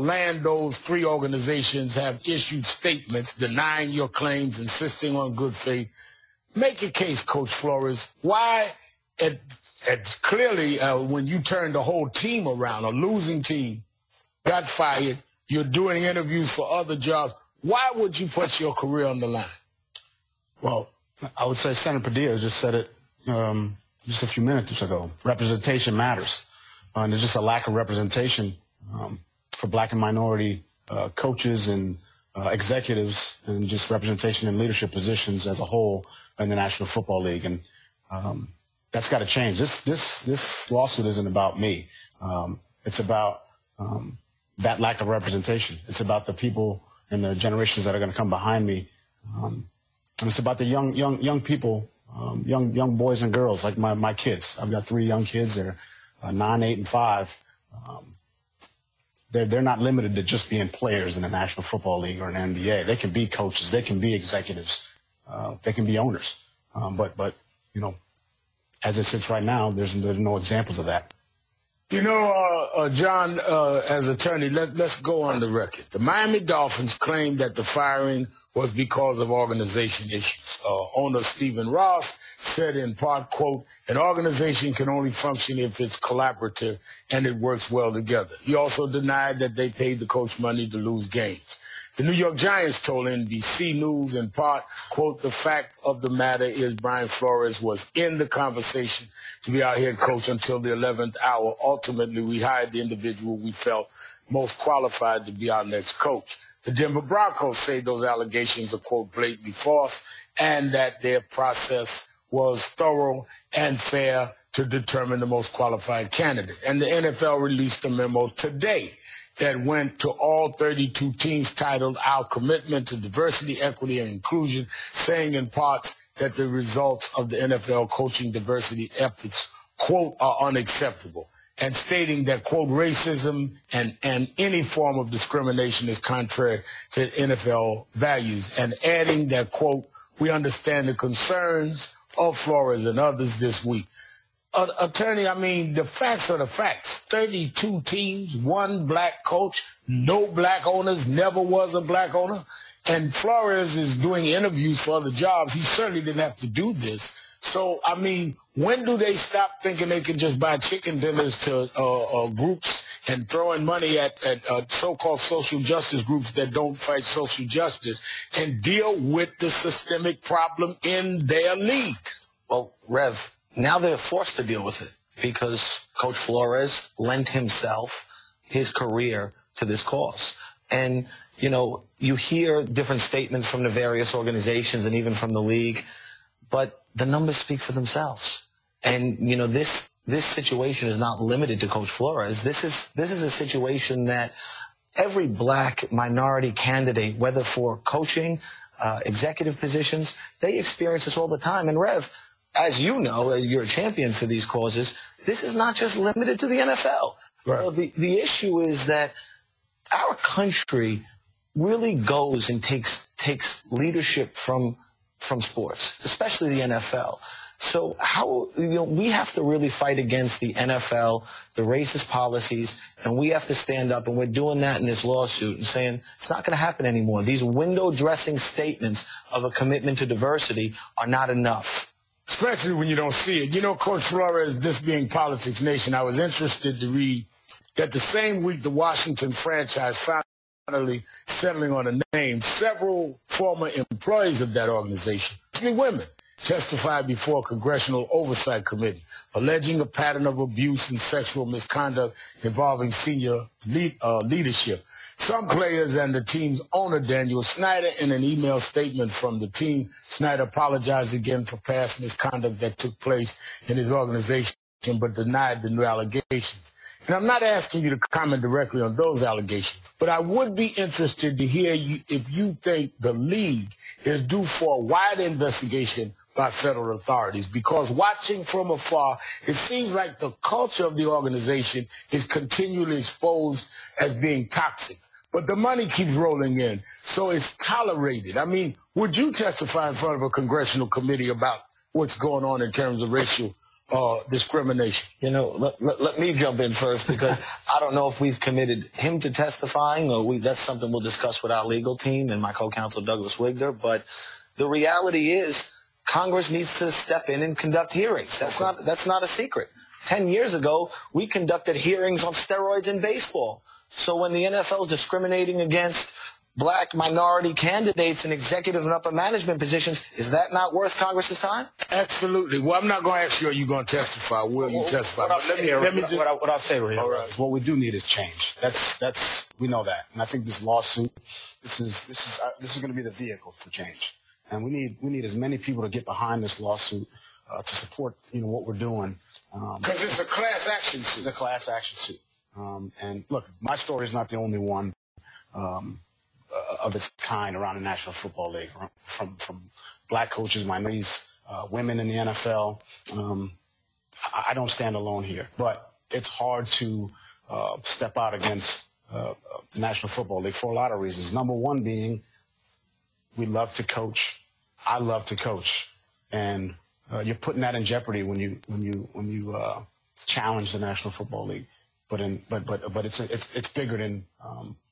land those three organizations have issued statements denying your claims, insisting on good faith. Make a case, Coach Flores, why clearly when you turn the whole team around, a losing team got fired, you're doing interviews for other jobs, why would you put your career on the line? Well, I would say Senator Padilla just said it just a few minutes ago. Representation matters. And there's just a lack of representation for black and minority coaches and executives and just representation in leadership positions as a whole in the National Football League. And that's got to change. This lawsuit isn't about me. It's about that lack of representation. It's about the people and the generations that are going to come behind me. And it's about the young people, young boys and girls, like my kids. I've got three young kids. They're 9, 8, and 5. They're not limited to just being players in the National Football League or in the NBA. They can be coaches. They can be executives. They can be owners. But you know, as it sits right now, there's no examples of that. You know, John, as attorney, let's go on the record. The Miami Dolphins claimed that the firing was because of organization issues. Owner Stephen Ross said in part, quote, an organization can only function if it's collaborative and it works well together. He also denied that they paid the coach money to lose games. The New York Giants told NBC News in part, quote, the fact of the matter is Brian Flores was in the conversation to be our head coach until the 11th hour. Ultimately, we hired the individual we felt most qualified to be our next coach. The Denver Broncos say those allegations are, quote, blatantly false and that their process was thorough and fair to determine the most qualified candidate. And the NFL released a memo today that went to all 32 teams titled Our Commitment to Diversity, Equity, and Inclusion, saying in parts that the results of the NFL coaching diversity efforts, quote, are unacceptable, and stating that, quote, racism and any form of discrimination is contrary to NFL values, and adding that, quote, we understand the concerns of Flores and others this week. Attorney, I mean, the facts are the facts. 32 teams, one black coach, no black owners, never was a black owner. And Flores is doing interviews for other jobs. He certainly didn't have to do this. So, I mean, when do they stop thinking they can just buy chicken dinners to groups and throwing money at so-called social justice groups that don't fight social justice and deal with the systemic problem in their league? Well, Rev, now they're forced to deal with it because Coach Flores lent himself, his career, to this cause. And, you know, you hear different statements from the various organizations and even from the league, but the numbers speak for themselves. And, you know, this situation is not limited to Coach Flores. This is a situation that every black minority candidate, whether for coaching, executive positions, they experience this all the time. And, Rev, as you know, as you're a champion for these causes, this is not just limited to the NFL. Right. You know, the issue is that our country really goes and takes leadership from sports, especially the NFL. So how, you know, we have to really fight against the NFL, the racist policies, and we have to stand up, and we're doing that in this lawsuit and saying it's not going to happen anymore. These window dressing statements of a commitment to diversity are not enough. Especially when you don't see it. You know, Coach Flores, this being Politics Nation, I was interested to read that the same week the Washington franchise finally settling on a name, several former employees of that organization, especially women, testified before a Congressional Oversight Committee, alleging a pattern of abuse and sexual misconduct involving senior leadership. Some players and the team's owner, Daniel Snyder, in an email statement from the team, Snyder apologized again for past misconduct that took place in his organization, but denied the new allegations. And I'm not asking you to comment directly on those allegations, but I would be interested to hear you, if you think the league is due for a wide investigation by federal authorities, because watching from afar, it seems like the culture of the organization is continually exposed as being toxic. But the money keeps rolling in, so it's tolerated. I mean, would you testify in front of a congressional committee about what's going on in terms of racial discrimination? You know, let me jump in first, because I don't know if we've committed him to testifying, or that's something we'll discuss with our legal team and my co-counsel Douglas Wigner. But the reality is Congress needs to step in and conduct hearings. That's not a secret. 10 years ago, we conducted hearings on steroids in baseball. So when the NFL is discriminating against black minority candidates in executive and upper management positions, is that not worth Congress's time? Absolutely. Well, I'm not going to ask you, are you going to testify? Will you testify? What I'll say right here is what we do need is change. We know that. And I think this lawsuit, this is going to be the vehicle for change. And we need as many people to get behind this lawsuit to support, you know, what we're doing. Because it's a class action suit. It's a class action suit. And look, my story is not the only one of its kind around the National Football League, from black coaches, minorities, women in the NFL. I don't stand alone here, but it's hard to step out against the National Football League for a lot of reasons. Number one being, we love to coach. I love to coach, and you're putting that in jeopardy when you challenge the National Football League. But it's bigger than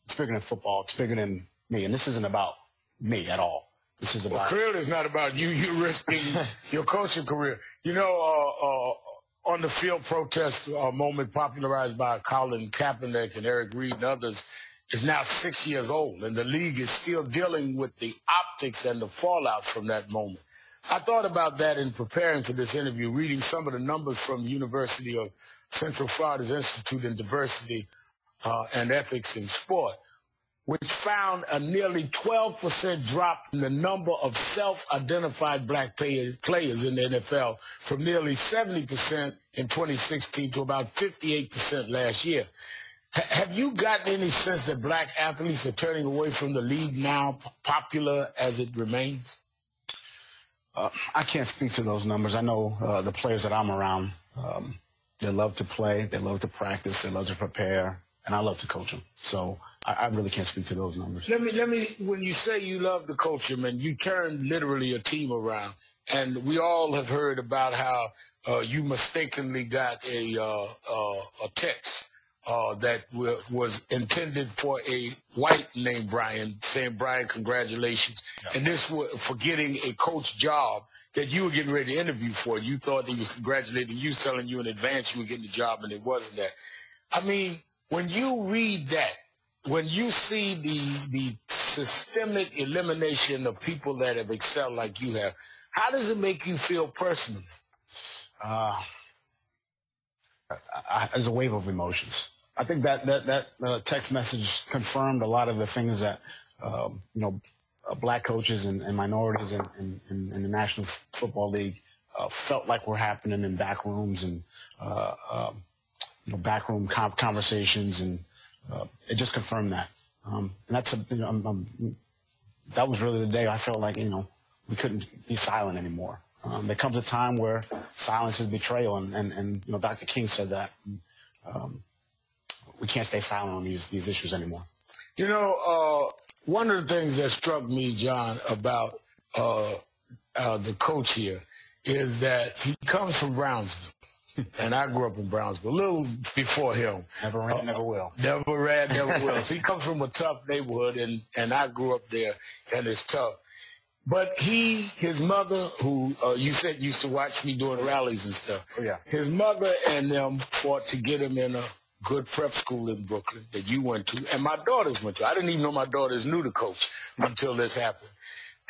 it's bigger than football. It's bigger than me, and this isn't about me at all. This is about, well, clearly it's not about you. You're risking your coaching career. You know, on the field protest moment popularized by Colin Kaepernick and Eric Reed and others is now 6 years old, and the league is still dealing with the optics and the fallout from that moment. I thought about that in preparing for this interview, reading some of the numbers from the University of Central Florida's Institute in Diversity and Ethics in Sport, which found a nearly 12% drop in the number of self-identified black players in the NFL from nearly 70% in 2016 to about 58% last year. Have you gotten any sense that black athletes are turning away from the league now, popular as it remains? I can't speak to those numbers. I know the players that I'm around, they love to play, they love to practice, they love to prepare, and I love to coach them. So I really can't speak to those numbers. Let me. When you say you love to coach them, and you turn literally a team around, and we all have heard about how you mistakenly got a text that was intended for a white named Brian, saying, "Brian, congratulations." Yeah. And this was for getting a coach job that you were getting ready to interview for. You thought he was congratulating you, telling you in advance you were getting the job, and it wasn't that. I mean, when you read that, when you see the systemic elimination of people that have excelled like you have, how does it make you feel personally? There's a wave of emotions. I think that text message confirmed a lot of the things that you know, black coaches and minorities in the National Football League felt like were happening in back rooms and you know, backroom conversations, and it just confirmed that. And that's a, you know, that was really the day I felt like, you know, we couldn't be silent anymore. There comes a time where silence is betrayal, and you know, Dr. King said that. We can't stay silent on these issues anymore. You know, one of the things that struck me, John, about the coach here is that he comes from Brownsville. And I grew up in Brownsville, a little before him. Never ran, never will. Never ran, never will. So he comes from a tough neighborhood, and I grew up there, and it's tough. But his mother, who you said used to watch me doing rallies and stuff. Oh, yeah. His mother and them fought to get him in a good prep school in Brooklyn that you went to, and my daughters went to. I didn't even know my daughters knew the coach until this happened.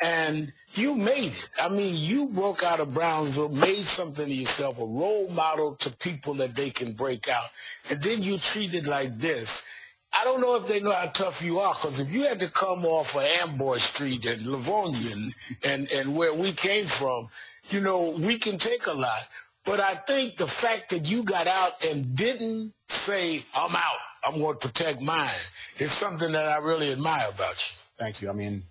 And you made it. I mean, you broke out of Brownsville, made something of yourself, a role model to people that they can break out. And then you treated like this. I don't know if they know how tough you are, because if you had to come off of Amboy Street and Livonia and where we came from, you know, we can take a lot. But I think the fact that you got out and didn't say, I'm out, I'm going to protect mine, is something that I really admire about you. Thank you. I mean,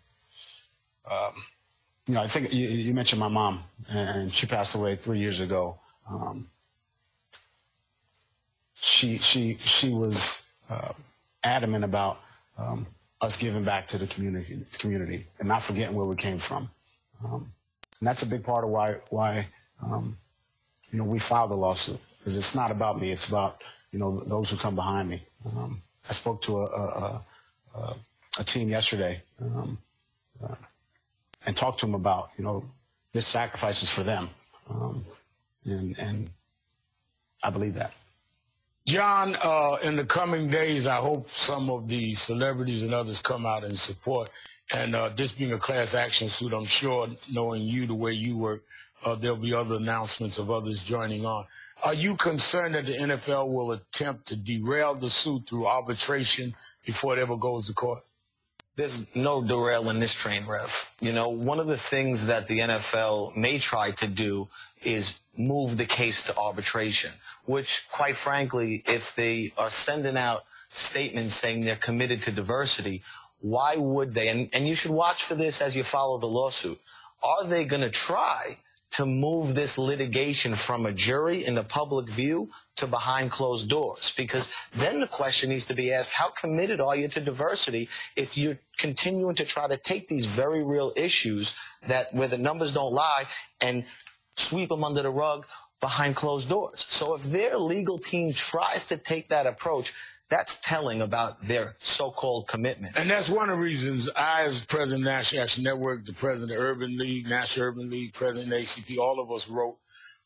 you know, I think you mentioned my mom, and she passed away 3 years ago. She was adamant about us giving back to the community, and not forgetting where we came from. And that's a big part of why you know, we filed the lawsuit, because it's not about me; it's about, you know, those who come behind me. I spoke to a team yesterday. And talk to them about, you know, this sacrifice is for them. And I believe that. John, in the coming days, I hope some of the celebrities and others come out and support. And this being a class action suit, I'm sure, knowing you the way you work, there'll be other announcements of others joining on. Are you concerned that the NFL will attempt to derail the suit through arbitration before it ever goes to court? There's no derailing this train, Rev. You know, one of the things that the NFL may try to do is move the case to arbitration, which, quite frankly, if they are sending out statements saying they're committed to diversity, why would they? And you should watch for this as you follow the lawsuit. Are they going to try to move this litigation from a jury in the public view to behind closed doors? Because then the question needs to be asked, how committed are you to diversity if you're continuing to try to take these very real issues that where the numbers don't lie and sweep them under the rug behind closed doors? So if their legal team tries to take that approach, that's telling about their so-called commitment. And that's one of the reasons I, as president of National Action Network, the president of Urban League, National Urban League, president of ACP, all of us wrote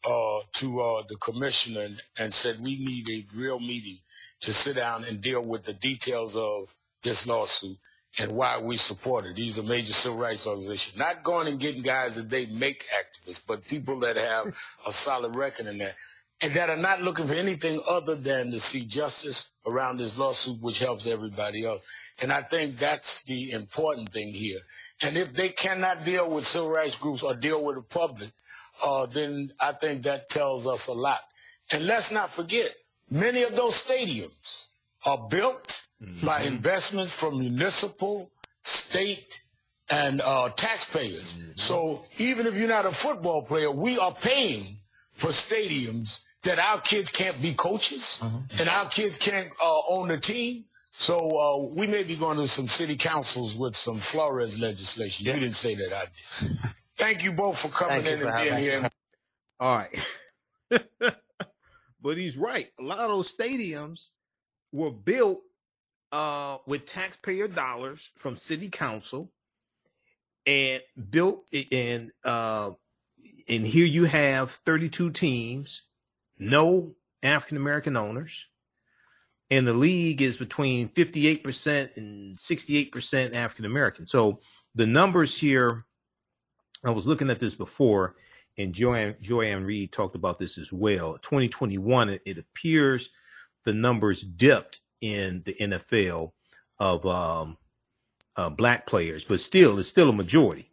to the commissioner and said we need a real meeting to sit down and deal with the details of this lawsuit and why we support it. These are major civil rights organizations. Not going and getting guys that they make activists, but people that have a solid record in that. And that are not looking for anything other than to see justice around this lawsuit, which helps everybody else. And I think that's the important thing here. And if they cannot deal with civil rights groups or deal with the public, then I think that tells us a lot. And let's not forget, many of those stadiums are built by investments from municipal, state, and taxpayers. So even if you're not a football player, we are paying for stadiums that our kids can't be coaches and our kids can't own a team. So we may be going to some city councils with some Flores legislation. Yeah. You didn't say that, I did. Thank you both for coming in and being here. All right. But he's right. A lot of those stadiums were built with taxpayer dollars from city council and built in and here you have 32 teams, no African-American owners, and the league is between 58% and 68% African-American. So the numbers here, I was looking at this before, and Joanne Reed talked about this as well. 2021, it appears the numbers dipped in the NFL of black players, but still, it's still a majority,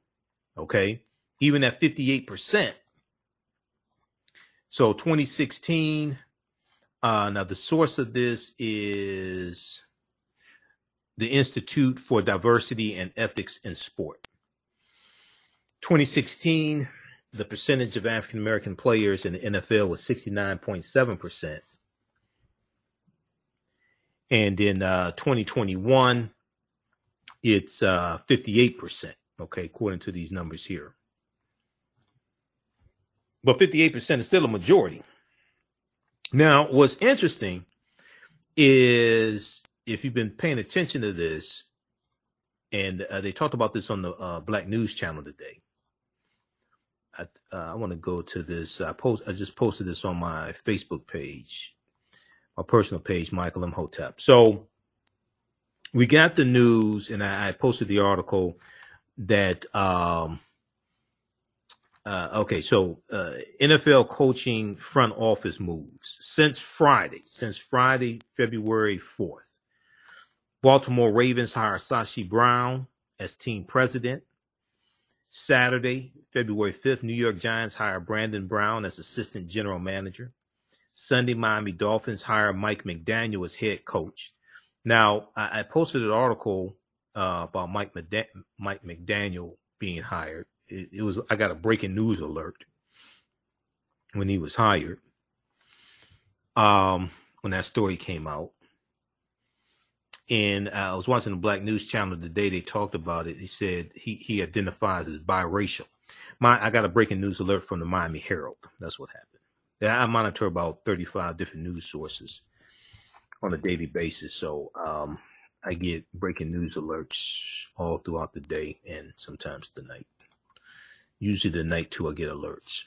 okay? Even at 58%. So 2016, now the source of this is the Institute for Diversity and Ethics in Sport. 2016, the percentage of African American players in the NFL was 69.7%. And in 2021, it's 58%, okay, according to these numbers here. But 58% is still a majority. Now, what's interesting is if you've been paying attention to this, and they talked about this on the Black News Channel today. I want to go to this. I just posted this on my Facebook page, my personal page, Michael M. Hotep. So we got the news, and I posted the article that, so NFL coaching front office moves. Since Friday, February 4th, Baltimore Ravens hire Sashi Brown as team president. Saturday, February 5th, New York Giants hire Brandon Brown as assistant general manager. Sunday, Miami Dolphins hire Mike McDaniel as head coach. Now, I posted an article about Mike McDaniel being hired. It was, I got a breaking news alert when he was hired, when that story came out. And I was watching the Black News Channel today. They talked about it. He said he identifies as biracial. I got a breaking news alert from the Miami Herald. That's what happened. I monitor about 35 different news sources on a daily basis. So I get breaking news alerts all throughout the day and sometimes the night. Usually the night, too, I get alerts.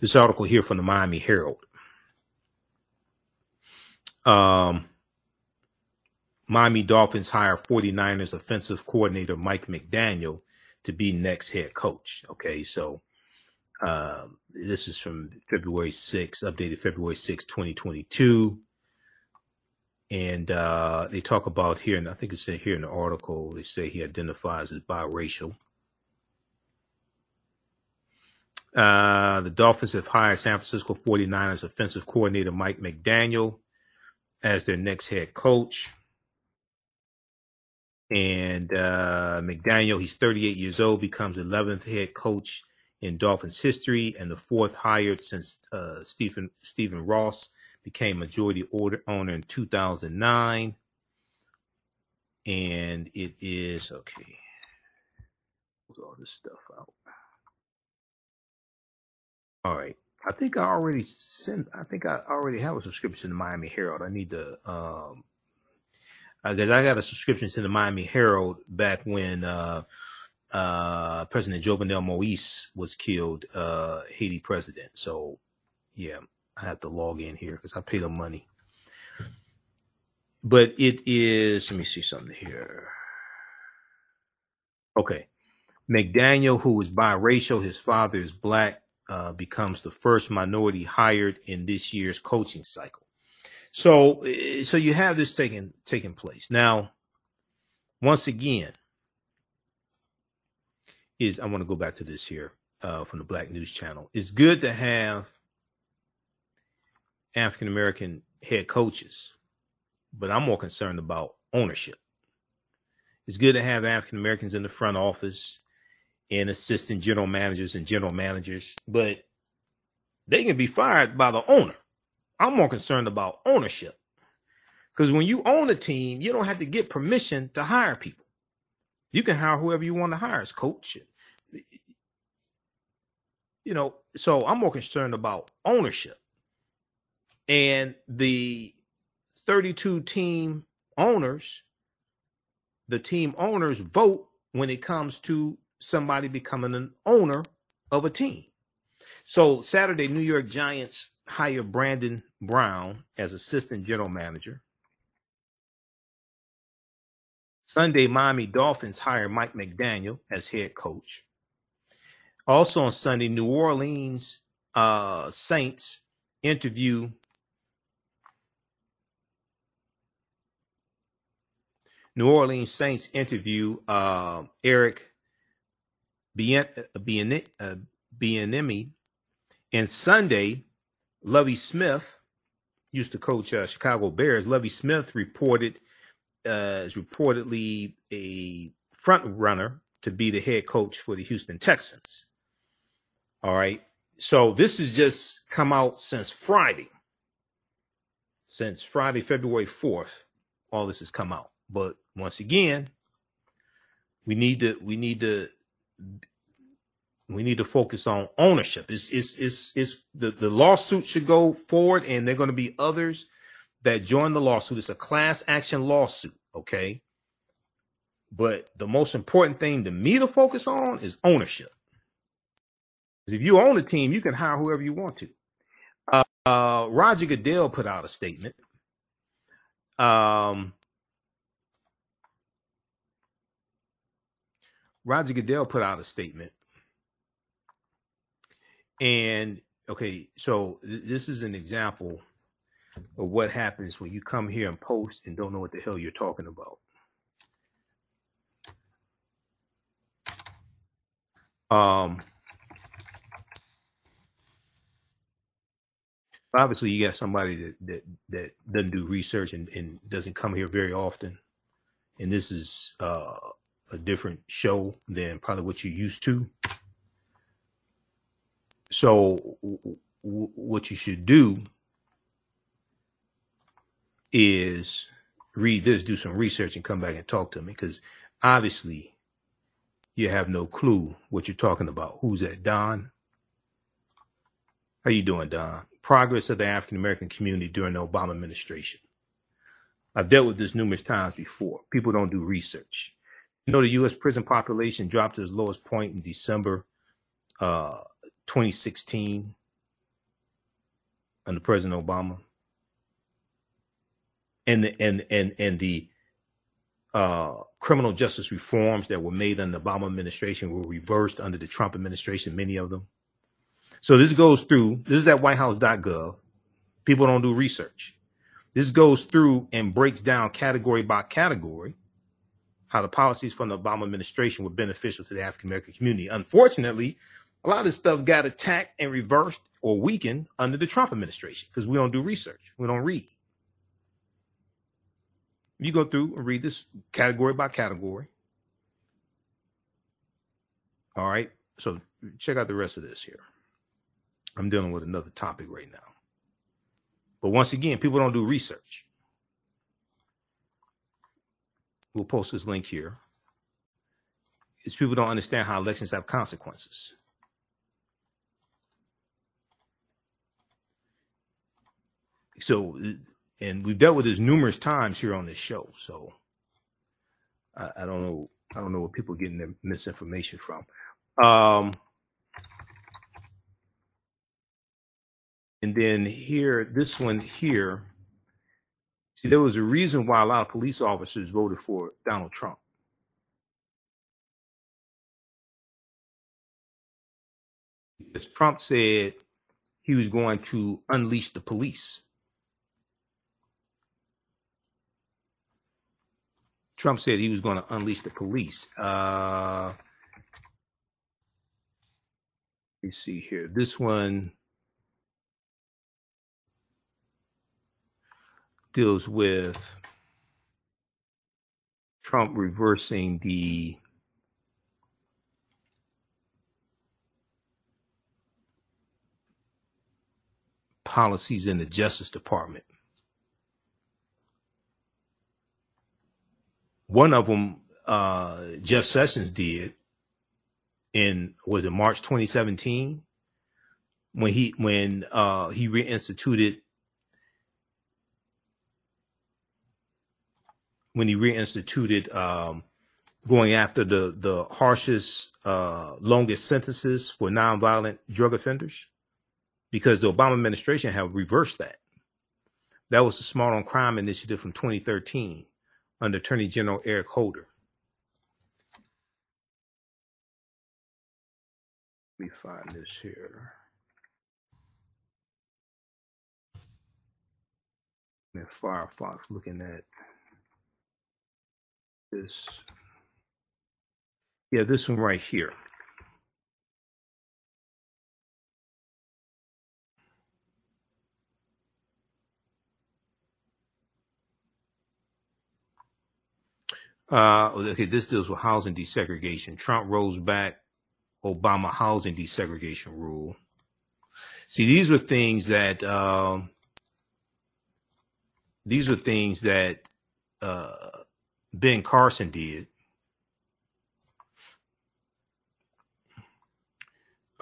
This article here from the Miami Herald. Miami Dolphins hire 49ers offensive coordinator Mike McDaniel to be next head coach. Okay, so this is from February 6th, updated February 6th, 2022. And they talk about here, and I think it's here in the article, they say he identifies as biracial. The Dolphins have hired San Francisco 49ers offensive coordinator Mike McDaniel as their next head coach. And McDaniel, he's 38 years old, becomes 11th head coach in Dolphins history and the fourth hired since Stephen Ross became majority owner in 2009. And it is, okay, put all this stuff out. All right. I think I already have a subscription to Miami Herald. I need to because I got a subscription to the Miami Herald back when President Jovenel Moise was killed, Haiti president. So, yeah, I have to log in here because I pay them money. But it is, let me see something here. Okay. McDaniel, who is biracial, his father is black, becomes the first minority hired in this year's coaching cycle. So you have this taking place now. Once again, I want to go back to this here from the Black News Channel. It's good to have African American head coaches, but I'm more concerned about ownership. It's good to have African Americans in the front office and assistant general managers and general managers, but they can be fired by the owner. I'm more concerned about ownership, because when you own a team, you don't have to get permission to hire people. You can hire whoever you want to hire as coach. You know, so I'm more concerned about ownership. And the 32 team owners, the team owners vote when it comes to somebody becoming an owner of a team. So Saturday, New York Giants hire Brandon Brown as assistant general manager. Sunday, Miami Dolphins hire Mike McDaniel as head coach. Also on Sunday, New Orleans Saints interview. Eric Bieniemy, and Sunday, Lovie Smith used to coach Chicago Bears. Lovie Smith is reportedly a front runner to be the head coach for the Houston Texans. All right. So this has just come out since Friday. Since Friday, February 4th, all this has come out. But once again, we need to focus on ownership. The lawsuit should go forward, and there are going to be others that join the lawsuit. It's a class action lawsuit, okay? But the most important thing to me to focus on is ownership. Because if you own a team, you can hire whoever you want to. Roger Goodell put out a statement. Roger Goodell put out a statement. And, okay, so this is an example of what happens when you come here and post and don't know what the hell you're talking about. Obviously, you got somebody that doesn't do research and doesn't come here very often. And this is a different show than probably what you're used to. So what you should do is read this, do some research, and come back and talk to me, because obviously you have no clue what you're talking about. Who's that, Don? How you doing, Don? Progress of the African-American community during the Obama administration. I've dealt with this numerous times before. People don't do research. You know, the U.S. prison population dropped to its lowest point in December 2016 under President Obama. And the criminal justice reforms that were made under the Obama administration were reversed under the Trump administration, many of them. So this goes through. This is at whitehouse.gov. People don't do research. This goes through and breaks down category by category how the policies from the Obama administration were beneficial to the African-American community. Unfortunately, a lot of this stuff got attacked and reversed or weakened under the Trump administration because we don't do research. We don't read. You go through and read this category by category. All right. So check out the rest of this here. I'm dealing with another topic right now. But once again, people don't do research. We'll post this link here. It's people don't understand how elections have consequences. So, and we've dealt with this numerous times here on this show. So I don't know. I don't know where people are getting their misinformation from. And then here, this one here, see, there was a reason why a lot of police officers voted for Donald Trump. Because Trump said he was going to unleash the police. Trump said he was going to unleash the police. Let me see here. This one deals with Trump reversing the policies in the Justice Department. One of them, Jeff Sessions did in, was it March 2017, when he reinstituted. When he reinstituted going after the harshest, longest sentences for nonviolent drug offenders, because the Obama administration had reversed that. That was the Smart on Crime initiative from 2013 under Attorney General Eric Holder. Let me find this here. I'm in Firefox looking at this. Yeah, this one right here. Okay, this deals with housing desegregation. Trump rolls back Obama housing desegregation rule. See, these were things that Ben Carson did.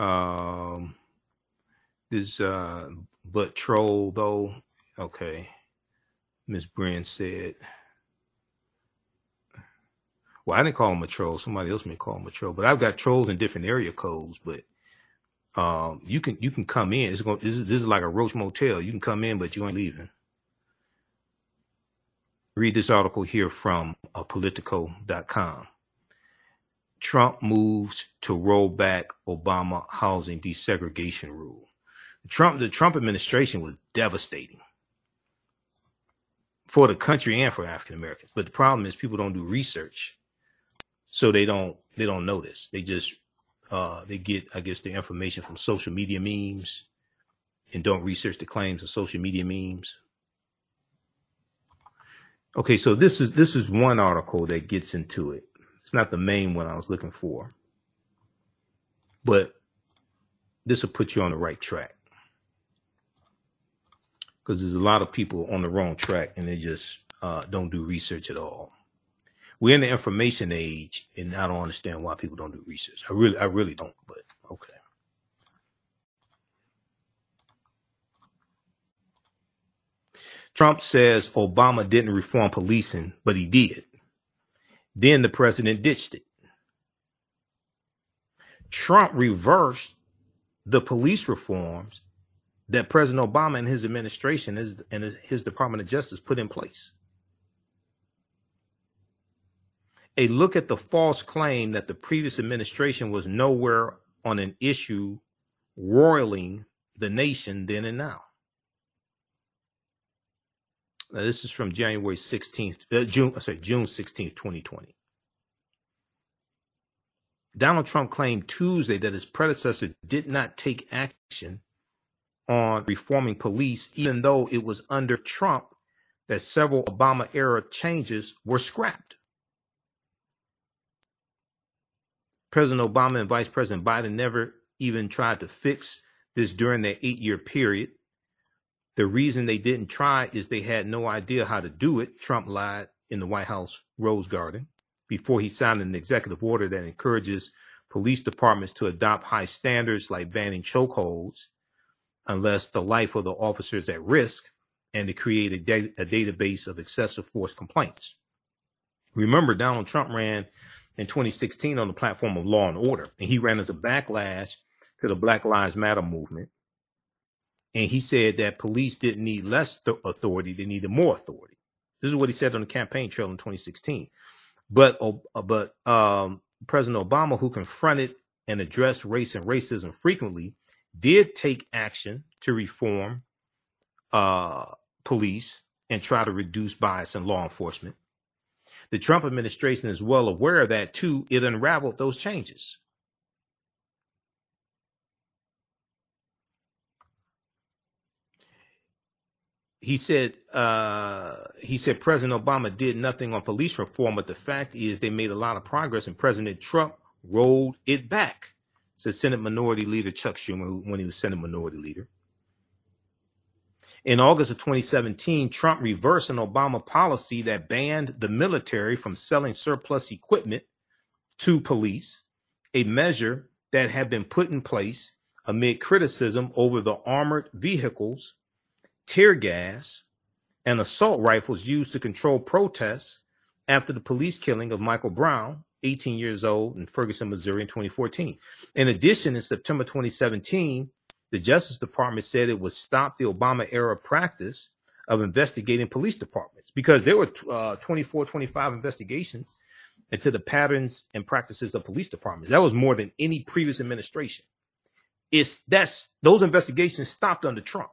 But troll though. Okay. Miss Brin said, well, I didn't call him a troll. Somebody else may call him a troll, but I've got trolls in different area codes, but, you can come in. This is like a Roach Motel. You can come in, but you ain't leaving. Read this article here from Politico.com. Trump moves to roll back Obama housing desegregation rule. The Trump administration was devastating for the country and for African Americans. But the problem is people don't do research. So they don't know this. They just, they get, I guess, their information from social media memes and don't research the claims of social media memes. Okay. So this is one article that gets into it. It's not the main one I was looking for, but this will put you on the right track. Because there's a lot of people on the wrong track and they just don't do research at all. We're in the information age and I don't understand why people don't do research. I really don't, but okay. Trump says Obama didn't reform policing, but he did. Then the president ditched it. Trump reversed the police reforms that President Obama and his administration and his Department of Justice put in place. A look at the false claim that the previous administration was nowhere on an issue roiling the nation then and now. Now this is from June 16th, 2020. Donald Trump claimed Tuesday that his predecessor did not take action on reforming police, even though it was under Trump that several Obama-era changes were scrapped. President Obama and Vice President Biden never even tried to fix this during their 8-year period. The reason they didn't try is they had no idea how to do it, Trump lied in the White House Rose Garden before he signed an executive order that encourages police departments to adopt high standards like banning chokeholds unless the life of the officer is at risk, and to create a database of excessive force complaints. Remember, Donald Trump ran in 2016 on the platform of law and order, and he ran as a backlash to the Black Lives Matter movement. And he said that police didn't need less authority, they needed more authority. This is what he said on the campaign trail in 2016. But President Obama, who confronted and addressed race and racism frequently, did take action to reform police and try to reduce bias in law enforcement. The Trump administration is well aware of that, too. It unraveled those changes. He said President Obama did nothing on police reform, but the fact is they made a lot of progress and President Trump rolled it back, said Senate Minority Leader Chuck Schumer when he was Senate Minority Leader. In August of 2017, Trump reversed an Obama policy that banned the military from selling surplus equipment to police, a measure that had been put in place amid criticism over the armored vehicles, tear gas, and assault rifles used to control protests after the police killing of Michael Brown, 18 years old, in Ferguson, Missouri in 2014. In addition, in September 2017, the Justice Department said it would stop the Obama-era practice of investigating police departments because there were 25 investigations into the patterns and practices of police departments. That was more than any previous administration. Those investigations stopped under Trump.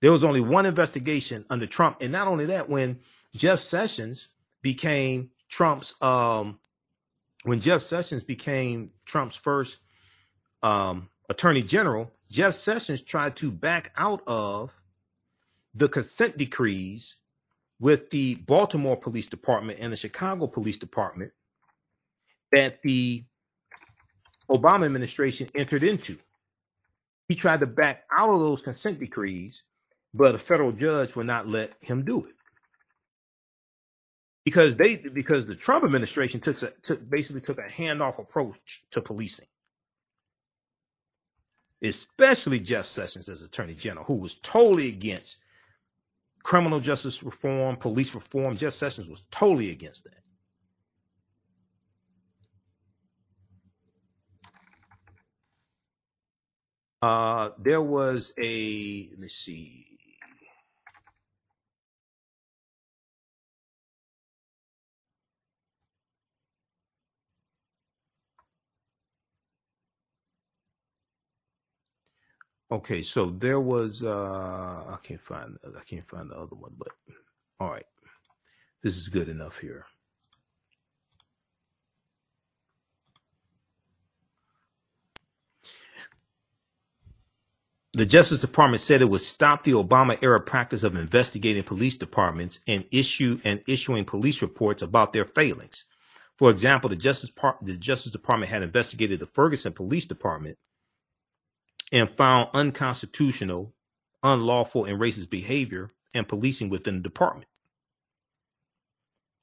There was only one investigation under Trump. And not only that, when Jeff Sessions became Trump's first attorney general, Jeff Sessions tried to back out of the consent decrees with the Baltimore Police Department and the Chicago Police Department that the Obama administration entered into. He tried to back out of those consent decrees, but a federal judge would not let him do it. Because the Trump administration basically took a handoff approach to policing, especially Jeff Sessions as Attorney General, who was totally against criminal justice reform, police reform. Jeff Sessions was totally against that. There was a, let me see. Okay, so there was I can't find the other one, but all right. This is good enough here. The Justice Department said it would stop the Obama-era practice of investigating police departments and issuing police reports about their failings. For example, the Justice Department had investigated the Ferguson Police Department and found unconstitutional, unlawful, and racist behavior and policing within the department.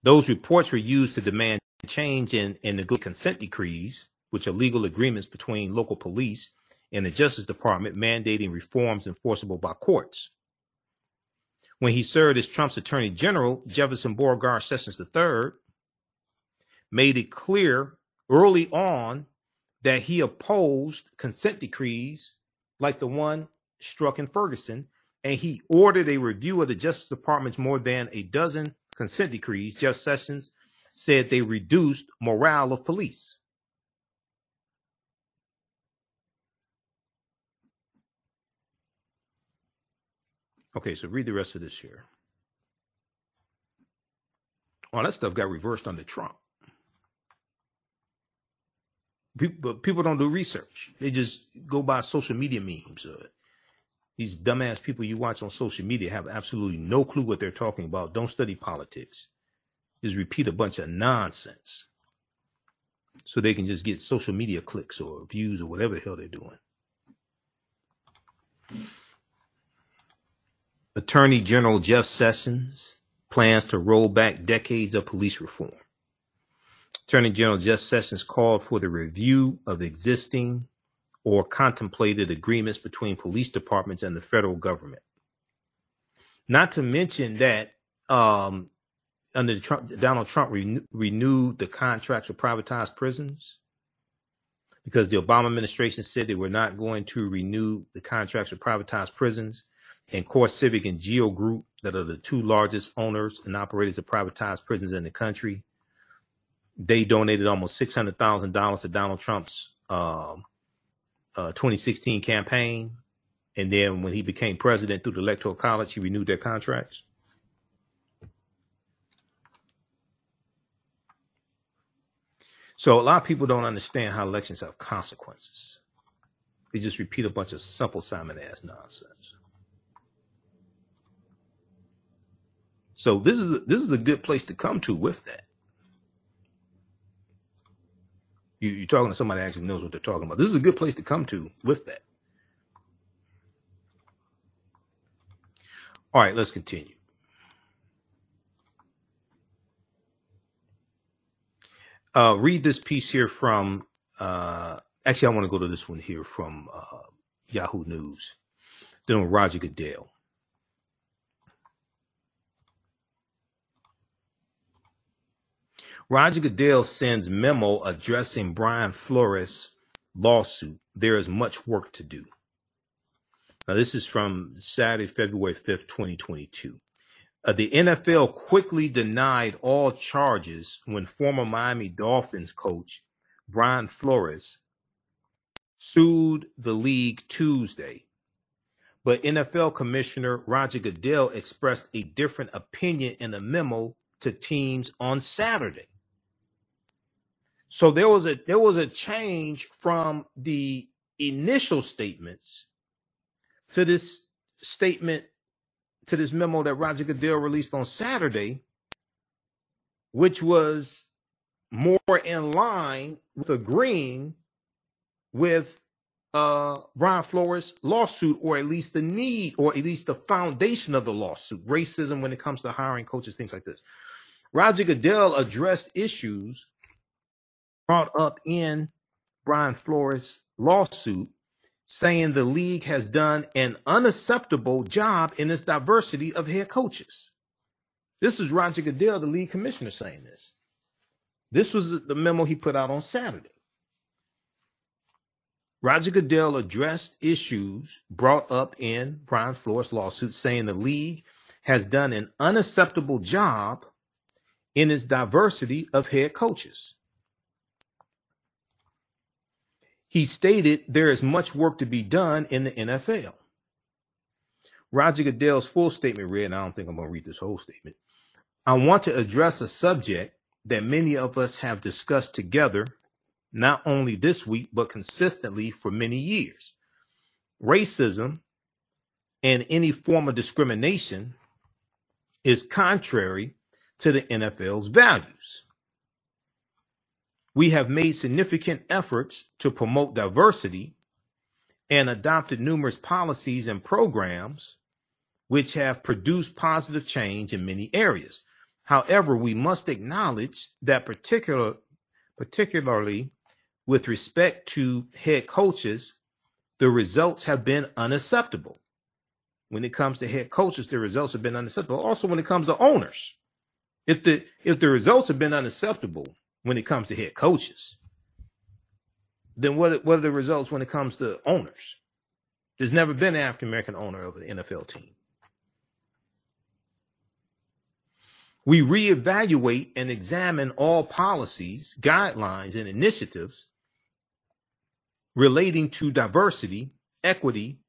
Those reports were used to demand change in the good consent decrees, which are legal agreements between local police and the Justice Department mandating reforms enforceable by courts. When he served as Trump's Attorney General, Jefferson Beauregard Sessions III made it clear early on that he opposed consent decrees like the one struck in Ferguson, and he ordered a review of the Justice Department's more than a dozen consent decrees. Jeff Sessions said they reduced morale of police. Okay, so read the rest of this here. All that stuff got reversed under Trump. People don't do research. They just go by social media memes. These dumbass people you watch on social media have absolutely no clue what they're talking about. Don't study politics. Just repeat a bunch of nonsense so they can just get social media clicks or views or whatever the hell they're doing. Attorney General Jeff Sessions plans to roll back decades of police reform. Attorney General Jeff Sessions called for the review of existing or contemplated agreements between police departments and the federal government. Not to mention that under Donald Trump renewed the contracts for privatized prisons, because the Obama administration said they were not going to renew the contracts for privatized prisons. And CoreCivic and GEO Group, that are the two largest owners and operators of privatized prisons in the country, they donated almost $600,000 to Donald Trump's 2016 campaign. And then when he became president through the Electoral College, he renewed their contracts. So a lot of people don't understand how elections have consequences. They just repeat a bunch of simple Simon-ass nonsense. So this is a good place to come to with that. You're talking to somebody that actually knows what they're talking about. This is a good place to come to with that. All right, let's continue. Read this piece here from, actually, I want to go to this one here from Yahoo News, dealing with Roger Goodell. Roger Goodell sends memo addressing Brian Flores lawsuit. There is much work to do. Now, this is from Saturday, February 5th, 2022. The NFL quickly denied all charges when former Miami Dolphins coach Brian Flores sued the league Tuesday. But NFL Commissioner Roger Goodell expressed a different opinion in a memo to teams on Saturday. So there was a change from the initial statements to this statement, to this memo that Roger Goodell released on Saturday, which was more in line with agreeing with Brian Flores' lawsuit, or at least the need, or at least the foundation of the lawsuit, racism when it comes to hiring coaches, things like this. Roger Goodell addressed issues brought up in Brian Flores' lawsuit, saying the league has done an unacceptable job in its diversity of head coaches. This is Roger Goodell, the league commissioner, saying this. This was the memo he put out on Saturday. Roger Goodell addressed issues brought up in Brian Flores' lawsuit, saying the league has done an unacceptable job in its diversity of head coaches. He stated there is much work to be done in the NFL. Roger Goodell's full statement read, and I don't think I'm going to read this whole statement. I want to address a subject that many of us have discussed together, not only this week, but consistently for many years. Racism and any form of discrimination is contrary to the NFL's values. We have made significant efforts to promote diversity and adopted numerous policies and programs which have produced positive change in many areas. However, we must acknowledge that particularly with respect to head coaches, the results have been unacceptable. When it comes to head coaches, the results have been unacceptable. Also, when it comes to owners, if the results have been unacceptable when it comes to head coaches, then what are the results when it comes to owners? There's never been an African-American owner of an NFL team. We reevaluate and examine all policies, guidelines, and initiatives relating to diversity, equity,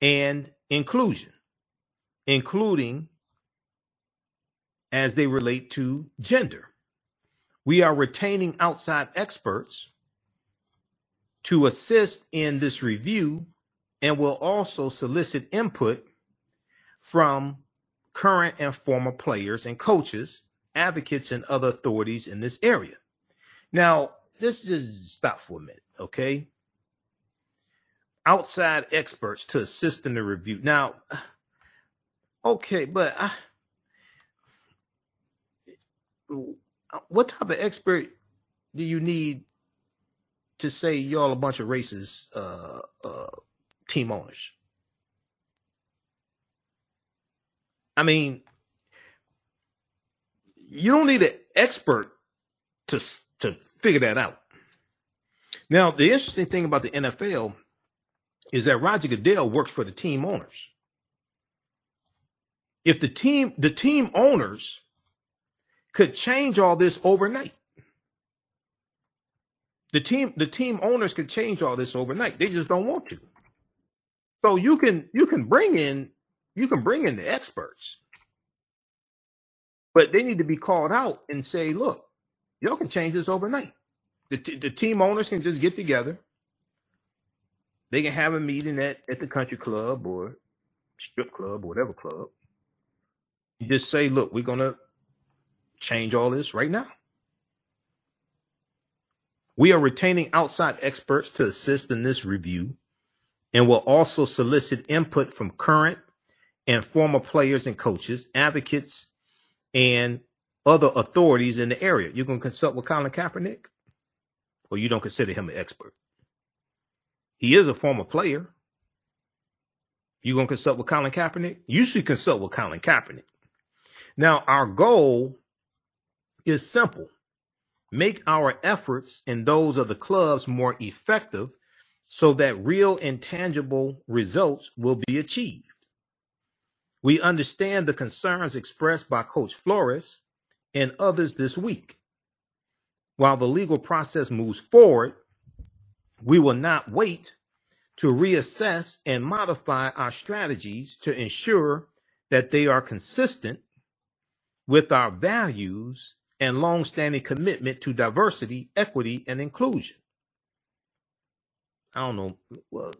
and inclusion, including as they relate to gender. We are retaining outside experts to assist in this review and will also solicit input from current and former players and coaches, advocates, and other authorities in this area. Now, let's just stop for a minute, okay? Outside experts to assist in the review. Now, okay, but what type of expert do you need to say y'all a bunch of racist team owners? I mean, you don't need an expert to figure that out. Now, the interesting thing about the NFL is that Roger Goodell works for the team owners. If the team owners could change all this overnight. The team owners could change all this overnight. They just don't want to. So you can bring in the experts, but they need to be called out and say, look, y'all can change this overnight. The team owners can just get together. They can have a meeting at the country club or strip club or whatever club. You just say, look, we're going to change all this right now. We are retaining outside experts to assist in this review and will also solicit input from current and former players and coaches, advocates, and other authorities in the area. You're going to consult with Colin Kaepernick? Or you don't consider him an expert? He is a former player. You're going to consult with Colin Kaepernick? You should consult with Colin Kaepernick. Now, our goal is simple. Make our efforts and those of the clubs more effective so that real and tangible results will be achieved. We understand the concerns expressed by Coach Flores and others this week. While the legal process moves forward, we will not wait to reassess and modify our strategies to ensure that they are consistent with our values and longstanding commitment to diversity, equity, and inclusion. I don't know. Well,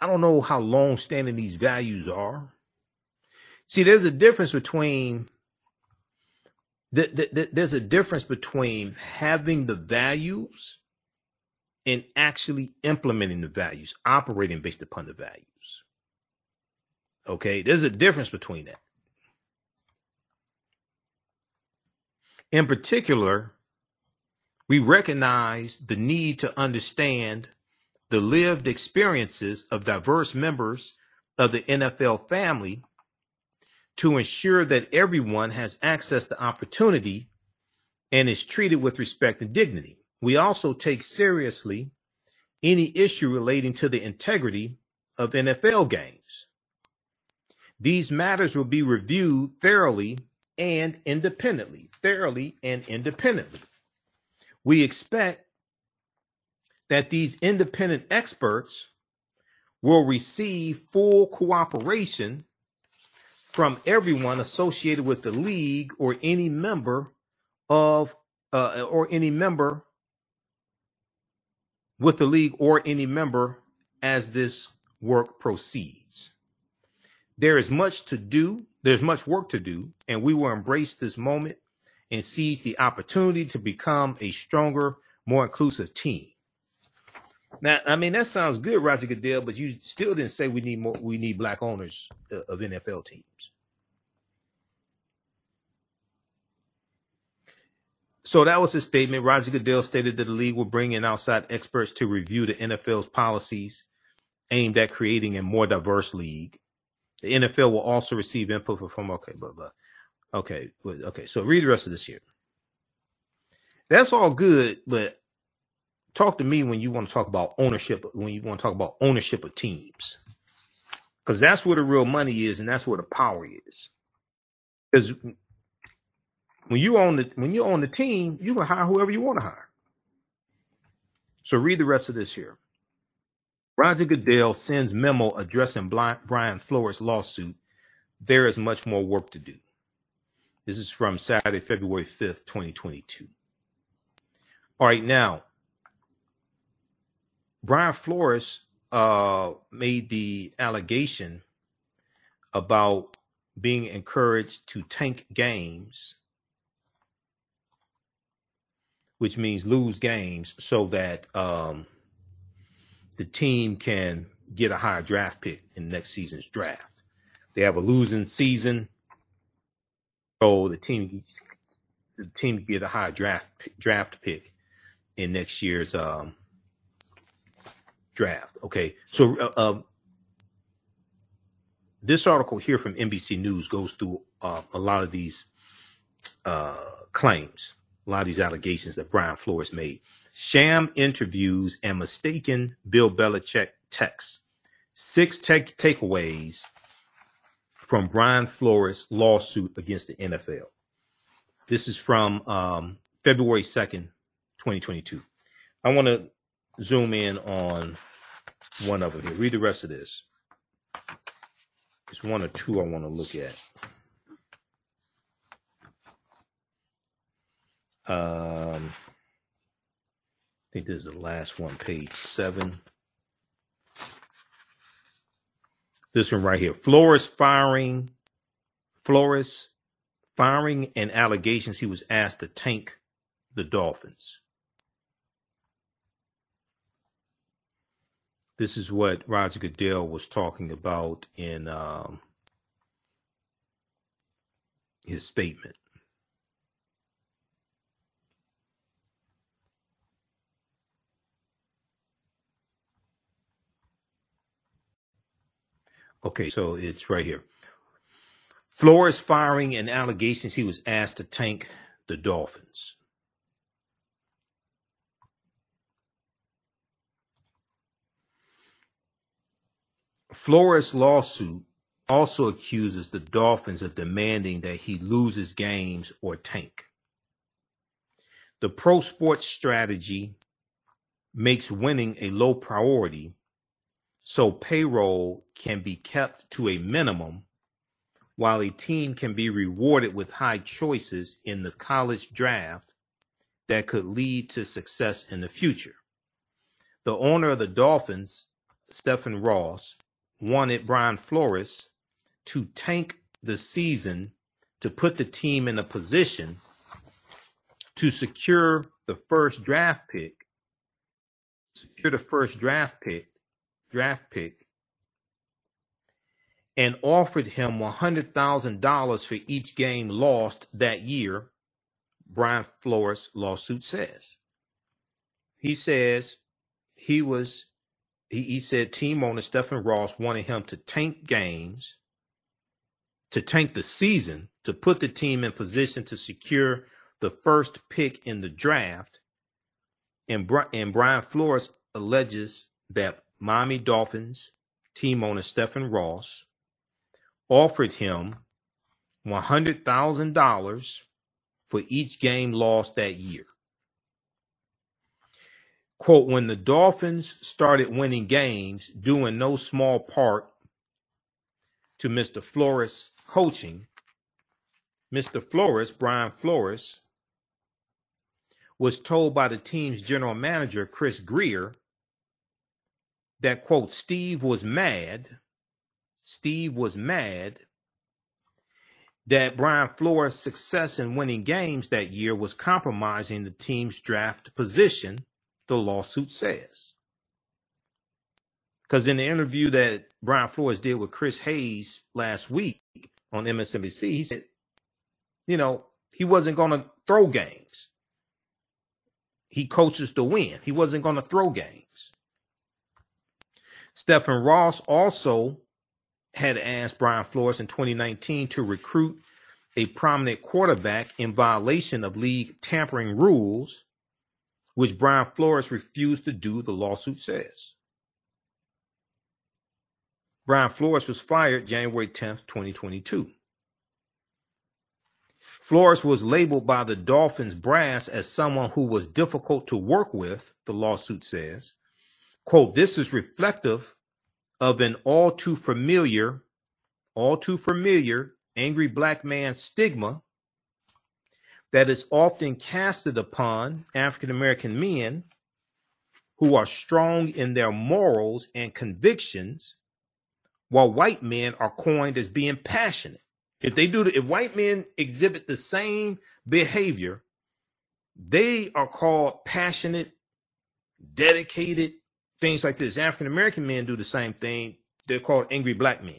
I don't know how long standing these values are. See, there's a difference between There's a difference between having the values and actually implementing the values, operating based upon the values. Okay, there's a difference between that. In particular, we recognize the need to understand the lived experiences of diverse members of the NFL family to ensure that everyone has access to opportunity and is treated with respect and dignity. We also take seriously any issue relating to the integrity of NFL games. These matters will be reviewed thoroughly and independently, We expect that these independent experts will receive full cooperation from everyone associated with the league or any member of as this work proceeds. There is much to do. There's much work to do, and we will embrace this moment and seize the opportunity to become a stronger, more inclusive team. Now, I mean, that sounds good, Roger Goodell, but you still didn't say we need more. We need black owners of NFL teams. So that was his statement. Roger Goodell stated that the league will bring in outside experts to review the NFL's policies aimed at creating a more diverse league. The NFL will also receive input from, Okay. So read the rest of this here. That's all good, but talk to me when you want to talk about ownership, of teams, because that's where the real money is and that's where the power is. Because when you own the team, you can hire whoever you want to hire. So read the rest of this here. Roger Goodell sends memo addressing Brian Flores' lawsuit. There is much more work to do. This is from Saturday, February 5th, 2022. All right, now. Brian Flores made the allegation about being encouraged to tank games, which means lose games so that the team can get a higher draft pick in next season's draft. They have a losing season, so the team can get a higher draft pick in next year's draft. Okay, so this article here from NBC News goes through a lot of these claims, a lot of these allegations that Brian Flores made. Sham interviews and mistaken Bill Belichick texts. 6 takeaways from Brian Flores' lawsuit against the NFL. This is from February 2nd, 2022. I want to zoom in on one of them here. Read the rest of this. There's one or two I want to look at. I think this is the last one, page 7. This one right here. Flores firing and allegations he was asked to tank the Dolphins. This is what Roger Goodell was talking about in his statement. Okay, so it's right here. Flores firing and allegations he was asked to tank the Dolphins. Flores' lawsuit also accuses the Dolphins of demanding that he loses games or tank. The pro sports strategy makes winning a low priority so payroll can be kept to a minimum while a team can be rewarded with high choices in the college draft that could lead to success in the future. The owner of the Dolphins, Stephen Ross, wanted Brian Flores to tank the season to put the team in a position to secure the first draft pick, and offered him $100,000 for each game lost that year, Brian Flores' lawsuit says. He says he said team owner Stephen Ross wanted him to tank games, to tank the season, to put the team in position to secure the first pick in the draft. And Brian Flores alleges that Miami Dolphins team owner Stephen Ross offered him $100,000 for each game lost that year. Quote, when the Dolphins started winning games, due in no small part to Mr. Flores' coaching, Brian Flores, was told by the team's general manager, Chris Greer, that, quote, Steve was mad that Brian Flores' success in winning games that year was compromising the team's draft position, the lawsuit says. Because in the interview that Brian Flores did with Chris Hayes last week on MSNBC, he said, you know, he wasn't going to throw games. He coaches to win. He wasn't going to throw games. Stephen Ross also had asked Brian Flores in 2019 to recruit a prominent quarterback in violation of league tampering rules, which Brian Flores refused to do, the lawsuit says. Brian Flores was fired January 10th, 2022. Flores was labeled by the Dolphins brass as someone who was difficult to work with, the lawsuit says. Quote, this is reflective of an all too familiar angry black man stigma that is often casted upon African-American men who are strong in their morals and convictions, while white men are coined as being passionate. If white men exhibit the same behavior, they are called passionate, dedicated, things like this. African-American men do the same thing. They're called angry black men.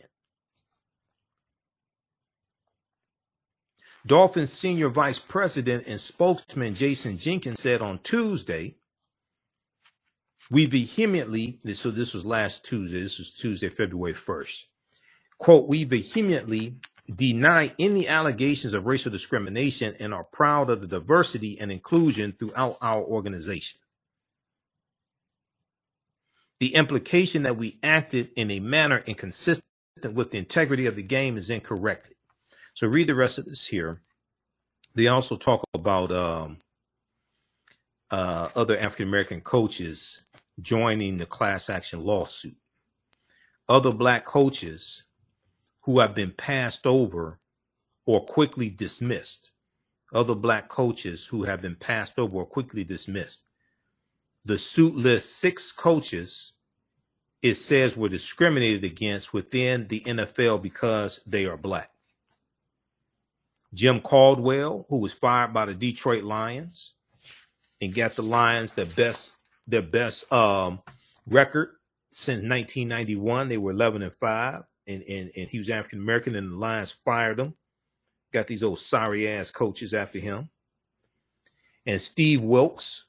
Dolphins senior vice president and spokesman Jason Jenkins said on Tuesday, this was Tuesday, February 1st. Quote, we vehemently deny any allegations of racial discrimination and are proud of the diversity and inclusion throughout our organization. The implication that we acted in a manner inconsistent with the integrity of the game is incorrect. So read the rest of this here. They also talk about other African-American coaches joining the class action lawsuit. Other black coaches who have been passed over or quickly dismissed. The suit lists 6 coaches it says were discriminated against within the NFL because they are black. Jim Caldwell, who was fired by the Detroit Lions and got the Lions their best record since 1991. They were 11-5, and he was African American, and the Lions fired him. Got these old sorry ass coaches after him. And Steve Wilkes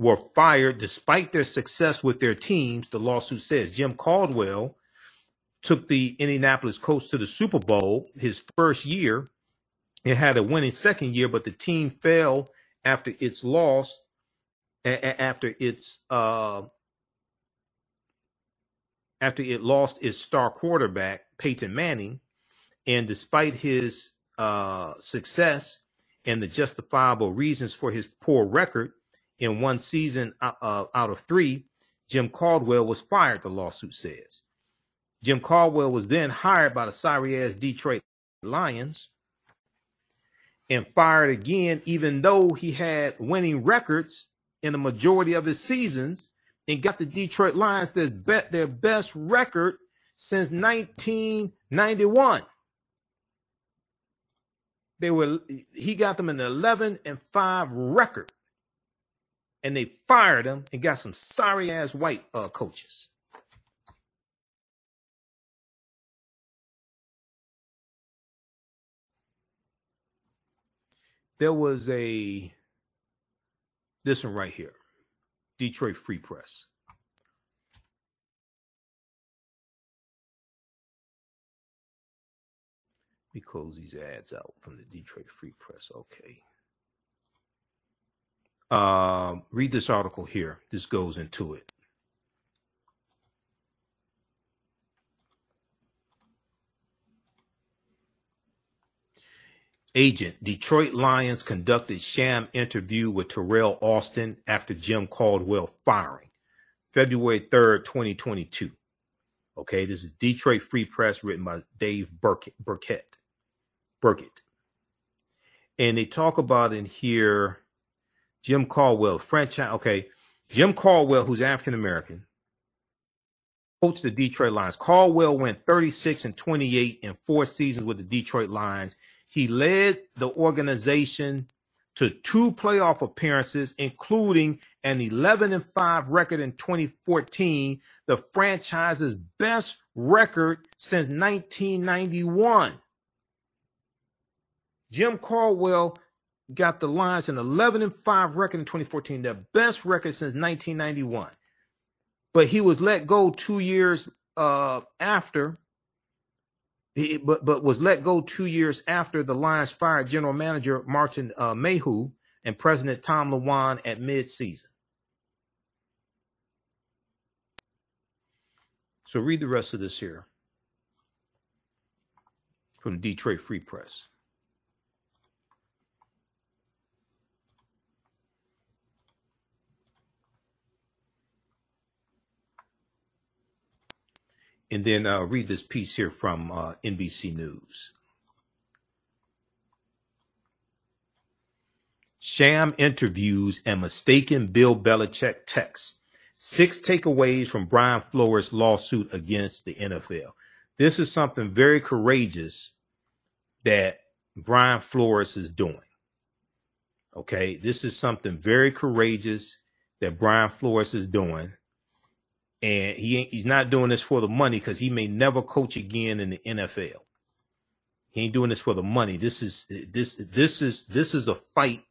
were fired despite their success with their teams, the lawsuit says. Jim Caldwell took the Indianapolis Colts to the Super Bowl his first year. It had a winning second year, but the team fell after its loss, after it lost its star quarterback, Peyton Manning. And despite his success and the justifiable reasons for his poor record in one season out of 3, Jim Caldwell was fired, the lawsuit says. Jim Caldwell was then hired by the sorry-ass Detroit Lions and fired again, even though he had winning records in the majority of his seasons and got the Detroit Lions their best record since 1991. They were, he got them an 11-5 record, and they fired him and got some sorry ass white coaches. There was a, this one right here, Detroit Free Press. Let me close these ads out from the Detroit Free Press. Okay. Read this article here. This goes into it. Agent, Detroit Lions conducted sham interview with Terrell Austin after Jim Caldwell firing. February 3rd, 2022. Okay, this is Detroit Free Press, written by Dave Burkett. And they talk about in here Jim Caldwell, franchise. Okay, Jim Caldwell, who's African-American, coached the Detroit Lions. Caldwell went 36-28 in 4 seasons with the Detroit Lions. He led the organization to 2 playoff appearances, including an 11-5 record in 2014, the franchise's best record since 1991. Jim Caldwell got the Lions an 11-5 record in 2014, their best record since 1991. But he was let go 2 years after. But was let go 2 years after the Lions fired general manager Martin Mayhew and president Tom Lewan at midseason. So read the rest of this here from the Detroit Free Press. And then read this piece here from NBC News. Sham interviews and mistaken Bill Belichick texts. 6 takeaways from Brian Flores' lawsuit against the NFL. This is something very courageous that Brian Flores is doing. Okay, this is something very courageous that Brian Flores is doing. And he's not doing this for the money, because he may never coach again in the NFL. He ain't doing this for the money. This is a fight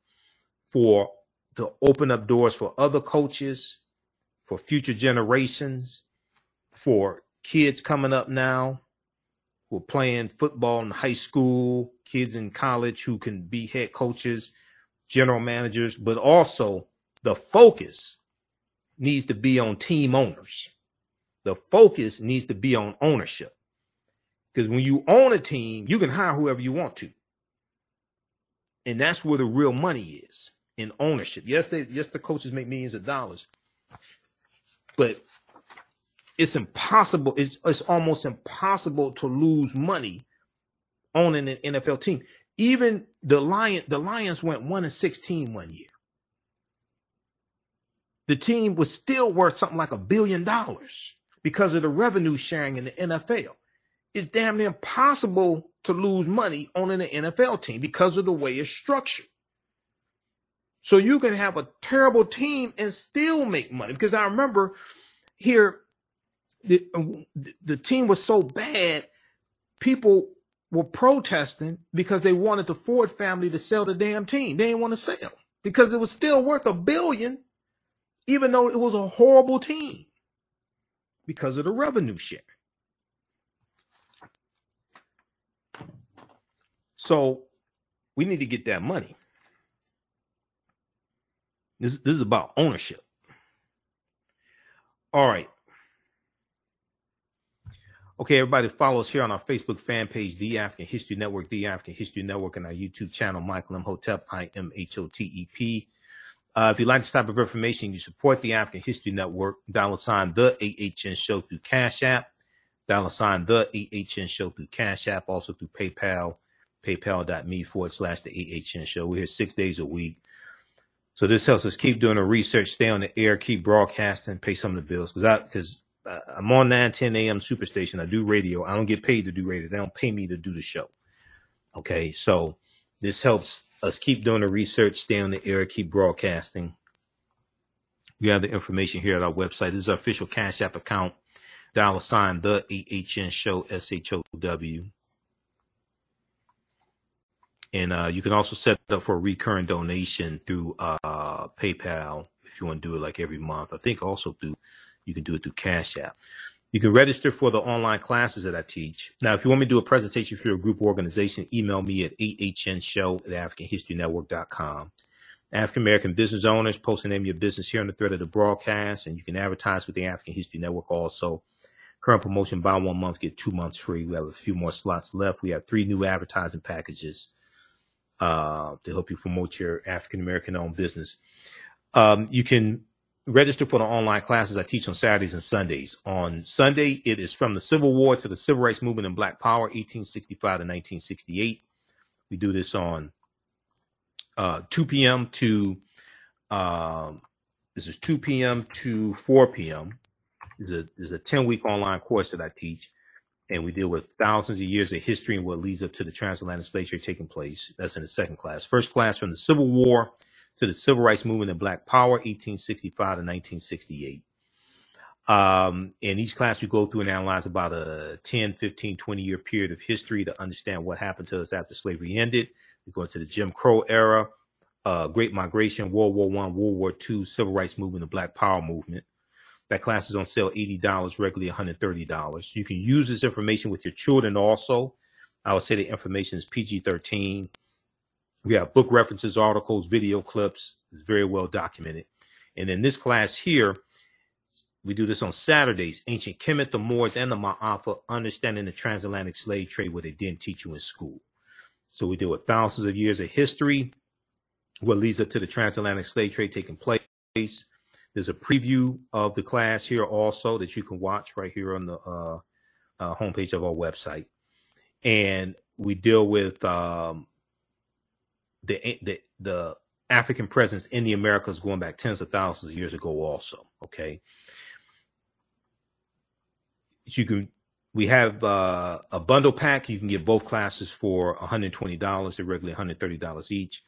to open up doors for other coaches, for future generations, for kids coming up now who are playing football in high school, kids in college who can be head coaches, general managers, but also the focus needs to be on team owners. The focus needs to be on ownership. Because when you own a team, you can hire whoever you want to. And that's where the real money is, in ownership. Yes, the coaches make millions of dollars. But it's impossible. It's almost impossible to lose money owning an NFL team. Even the Lions went 1-16 one year. The team was still worth something like $1 billion because of the revenue sharing in the NFL. It's damn near impossible to lose money owning an NFL team because of the way it's structured. So you can have a terrible team and still make money. Because I remember here, the team was so bad, people were protesting because they wanted the Ford family to sell the damn team. They didn't want to sell because it was still worth $1 billion. Even though it was a horrible team because of the revenue share. So we need to get that money. This is about ownership. All right. Okay, everybody, follow us here on our Facebook fan page, The African History Network, and our YouTube channel, Michael M. Hotep, IMHOTEP. If you like this type of information, you support the African History Network, $ The AHN Show through Cash App, $ The AHN Show through Cash App, also through PayPal, paypal.me/ the AHN Show. We're here 6 days a week. So this helps us keep doing the research, stay on the air, keep broadcasting, pay some of the bills. Because I'm on 9:10 a.m. Superstation. I do radio. I don't get paid to do radio. They don't pay me to do the show. Okay, so This helps us keep doing the research, stay on the air, keep broadcasting. We have the information here at our website. This is our official Cash App account, $ the AHN Show, SHOW. And you can also set up for a recurring donation through PayPal if you want to do it like every month. I think also you can do it through Cash App. You can register for the online classes that I teach. Now, if you want me to do a presentation for your group or organization, email me at ahnshow@africanhistorynetwork.com. African American business owners, post the name of your business here on the thread of the broadcast, and you can advertise with the African History Network also. Current promotion, buy 1 month, get 2 months free. We have a few more slots left. We have 3 new advertising packages to help you promote your African American owned business. You can register for the online classes I teach on Saturdays and Sundays. On Sunday, it is from the Civil War to the Civil Rights Movement and Black Power, 1865 to 1968. We do this on 2 p.m. to 4 p.m. There's a 10-week online course that I teach, and we deal with thousands of years of history and what leads up to the transatlantic slave trade taking place. That's in the second class. First class, from the Civil War to the Civil Rights Movement and Black Power, 1865 to 1968. In each class, we go through and analyze about a 10, 15, 20-year period of history to understand what happened to us after slavery ended. We go into the Jim Crow era, Great Migration, World War I, World War II, Civil Rights Movement, and Black Power Movement. That class is on sale $80, regularly $130. You can use this information with your children also. I would say the information is PG-13. We have book references, articles, video clips. It's very well documented. And in this class here, we do this on Saturdays, Ancient Kemet, the Moors, and the Ma'afa, Understanding the Transatlantic Slave Trade, where they didn't teach you in school. So we deal with thousands of years of history, what leads up to the transatlantic slave trade taking place. There's a preview of the class here also that you can watch right here on the homepage of our website. And we deal with the African presence in the Americas going back tens of thousands of years ago also, okay? We have a bundle pack. You can get both classes for $120. They're regularly $130 each.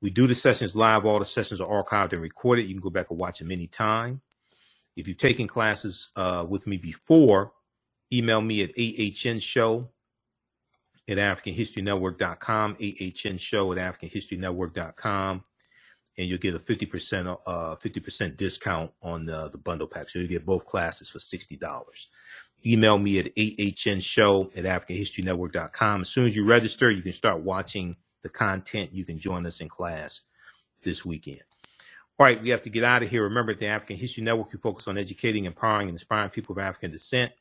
We do the sessions live. All the sessions are archived and recorded. You can go back and watch them anytime. If you've taken classes with me before, email me at ahnshow@africanhistorynetwork.com, ahnshow@africanhistorynetwork.com, and you'll get a 50% discount on the bundle pack. So you'll get both classes for $60. Email me at ahnshow@africanhistorynetwork.com. As soon as you register, you can start watching the content. You can join us in class this weekend. All right, we have to get out of here. Remember, at the African History Network, we focus on educating, empowering, and inspiring people of African descent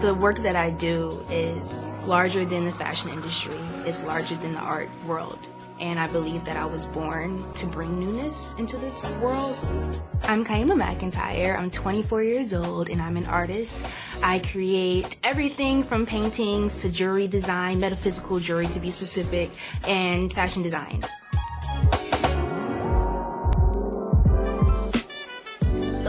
The work that I do is larger than the fashion industry. It's larger than the art world. And I believe that I was born to bring newness into this world. I'm Kaima McIntyre. I'm 24 years old, and I'm an artist. I create everything from paintings to jewelry design, metaphysical jewelry to be specific, and fashion design. The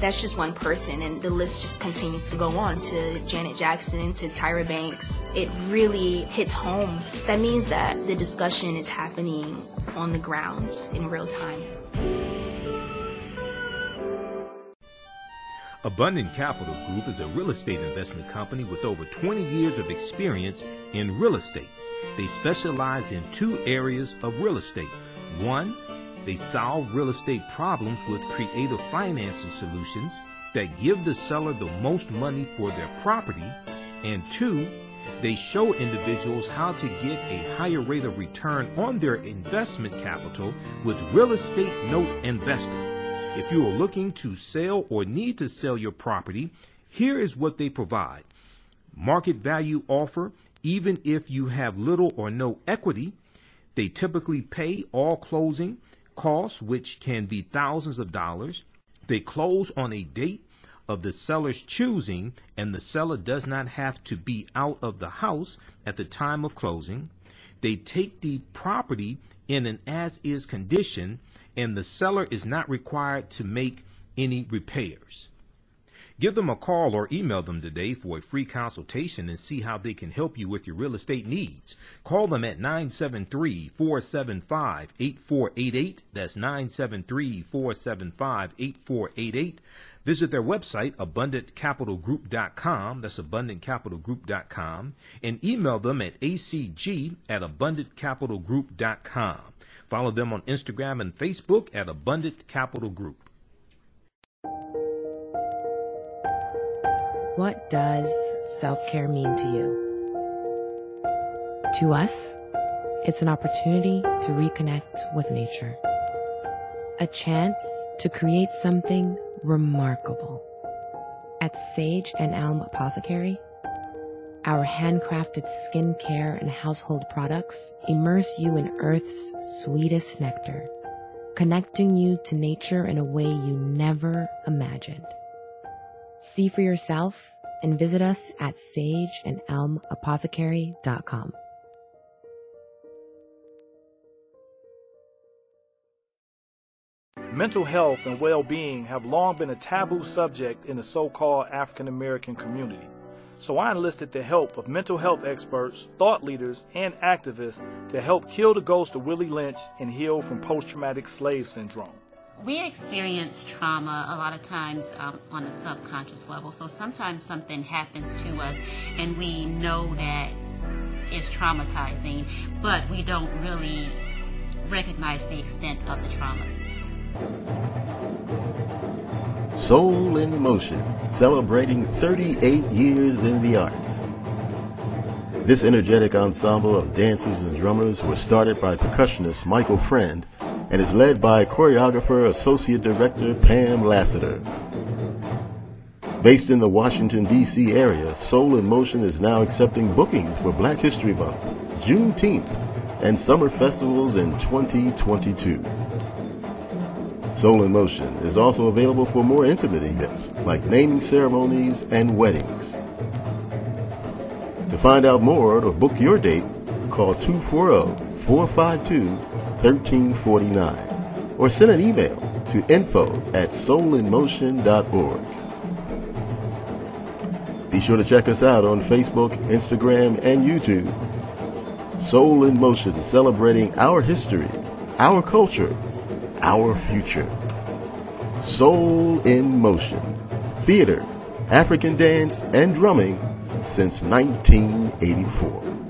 That's just one person, and the list just continues to go on to Janet Jackson, to Tyra Banks. It really hits home. That means that the discussion is happening on the grounds in real time. Abundant Capital Group is a real estate investment company with over 20 years of experience in real estate. They specialize in 2 areas of real estate. One, They solve real estate problems with creative financing solutions that give the seller the most money for their property. And two, they show individuals how to get a higher rate of return on their investment capital with real estate note investing. If you are looking to sell or need to sell your property, here is what they provide. Market value offer, even if you have little or no equity. They typically pay all closing costs, which can be thousands of dollars. They close on a date of the seller's choosing, and the seller does not have to be out of the house at the time of closing. They take the property in an as-is condition, and the seller is not required to make any repairs. Give them a call or email them today for a free consultation and see how they can help you with your real estate needs. Call them at 973-475-8488. That's 973-475-8488. Visit their website, abundantcapitalgroup.com. That's abundantcapitalgroup.com. And email them at acg@abundantcapitalgroup.com. Follow them on Instagram and Facebook at Abundant Capital Group. What does self-care mean to you? To us, it's an opportunity to reconnect with nature. A chance to create something remarkable. At Sage and Elm Apothecary, our handcrafted skincare and household products immerse you in Earth's sweetest nectar, connecting you to nature in a way you never imagined. See for yourself and visit us at sageandelmapothecary.com. Mental health and well-being have long been a taboo subject in the so-called African American community. So I enlisted the help of mental health experts, thought leaders, and activists to help kill the ghost of Willie Lynch and heal from post-traumatic slave syndrome. We experience trauma a lot of times on a subconscious level. So sometimes something happens to us and we know that it's traumatizing, but we don't really recognize the extent of the trauma. Soul in Motion, celebrating 38 years in the arts. This energetic ensemble of dancers and drummers was started by percussionist Michael Friend and is led by choreographer Associate Director Pam Lassiter. Based in the Washington, D.C. area, Soul in Motion is now accepting bookings for Black History Month, Juneteenth, and summer festivals in 2022. Soul in Motion is also available for more intimate events like naming ceremonies and weddings. To find out more or to book your date, call 240-452-1349 or send an email to info@soulinmotion.org. Be sure to check us out on Facebook, Instagram, and YouTube. Soul in Motion, celebrating our history, our culture, our future. Soul in Motion. Theater, African dance, and drumming since 1984.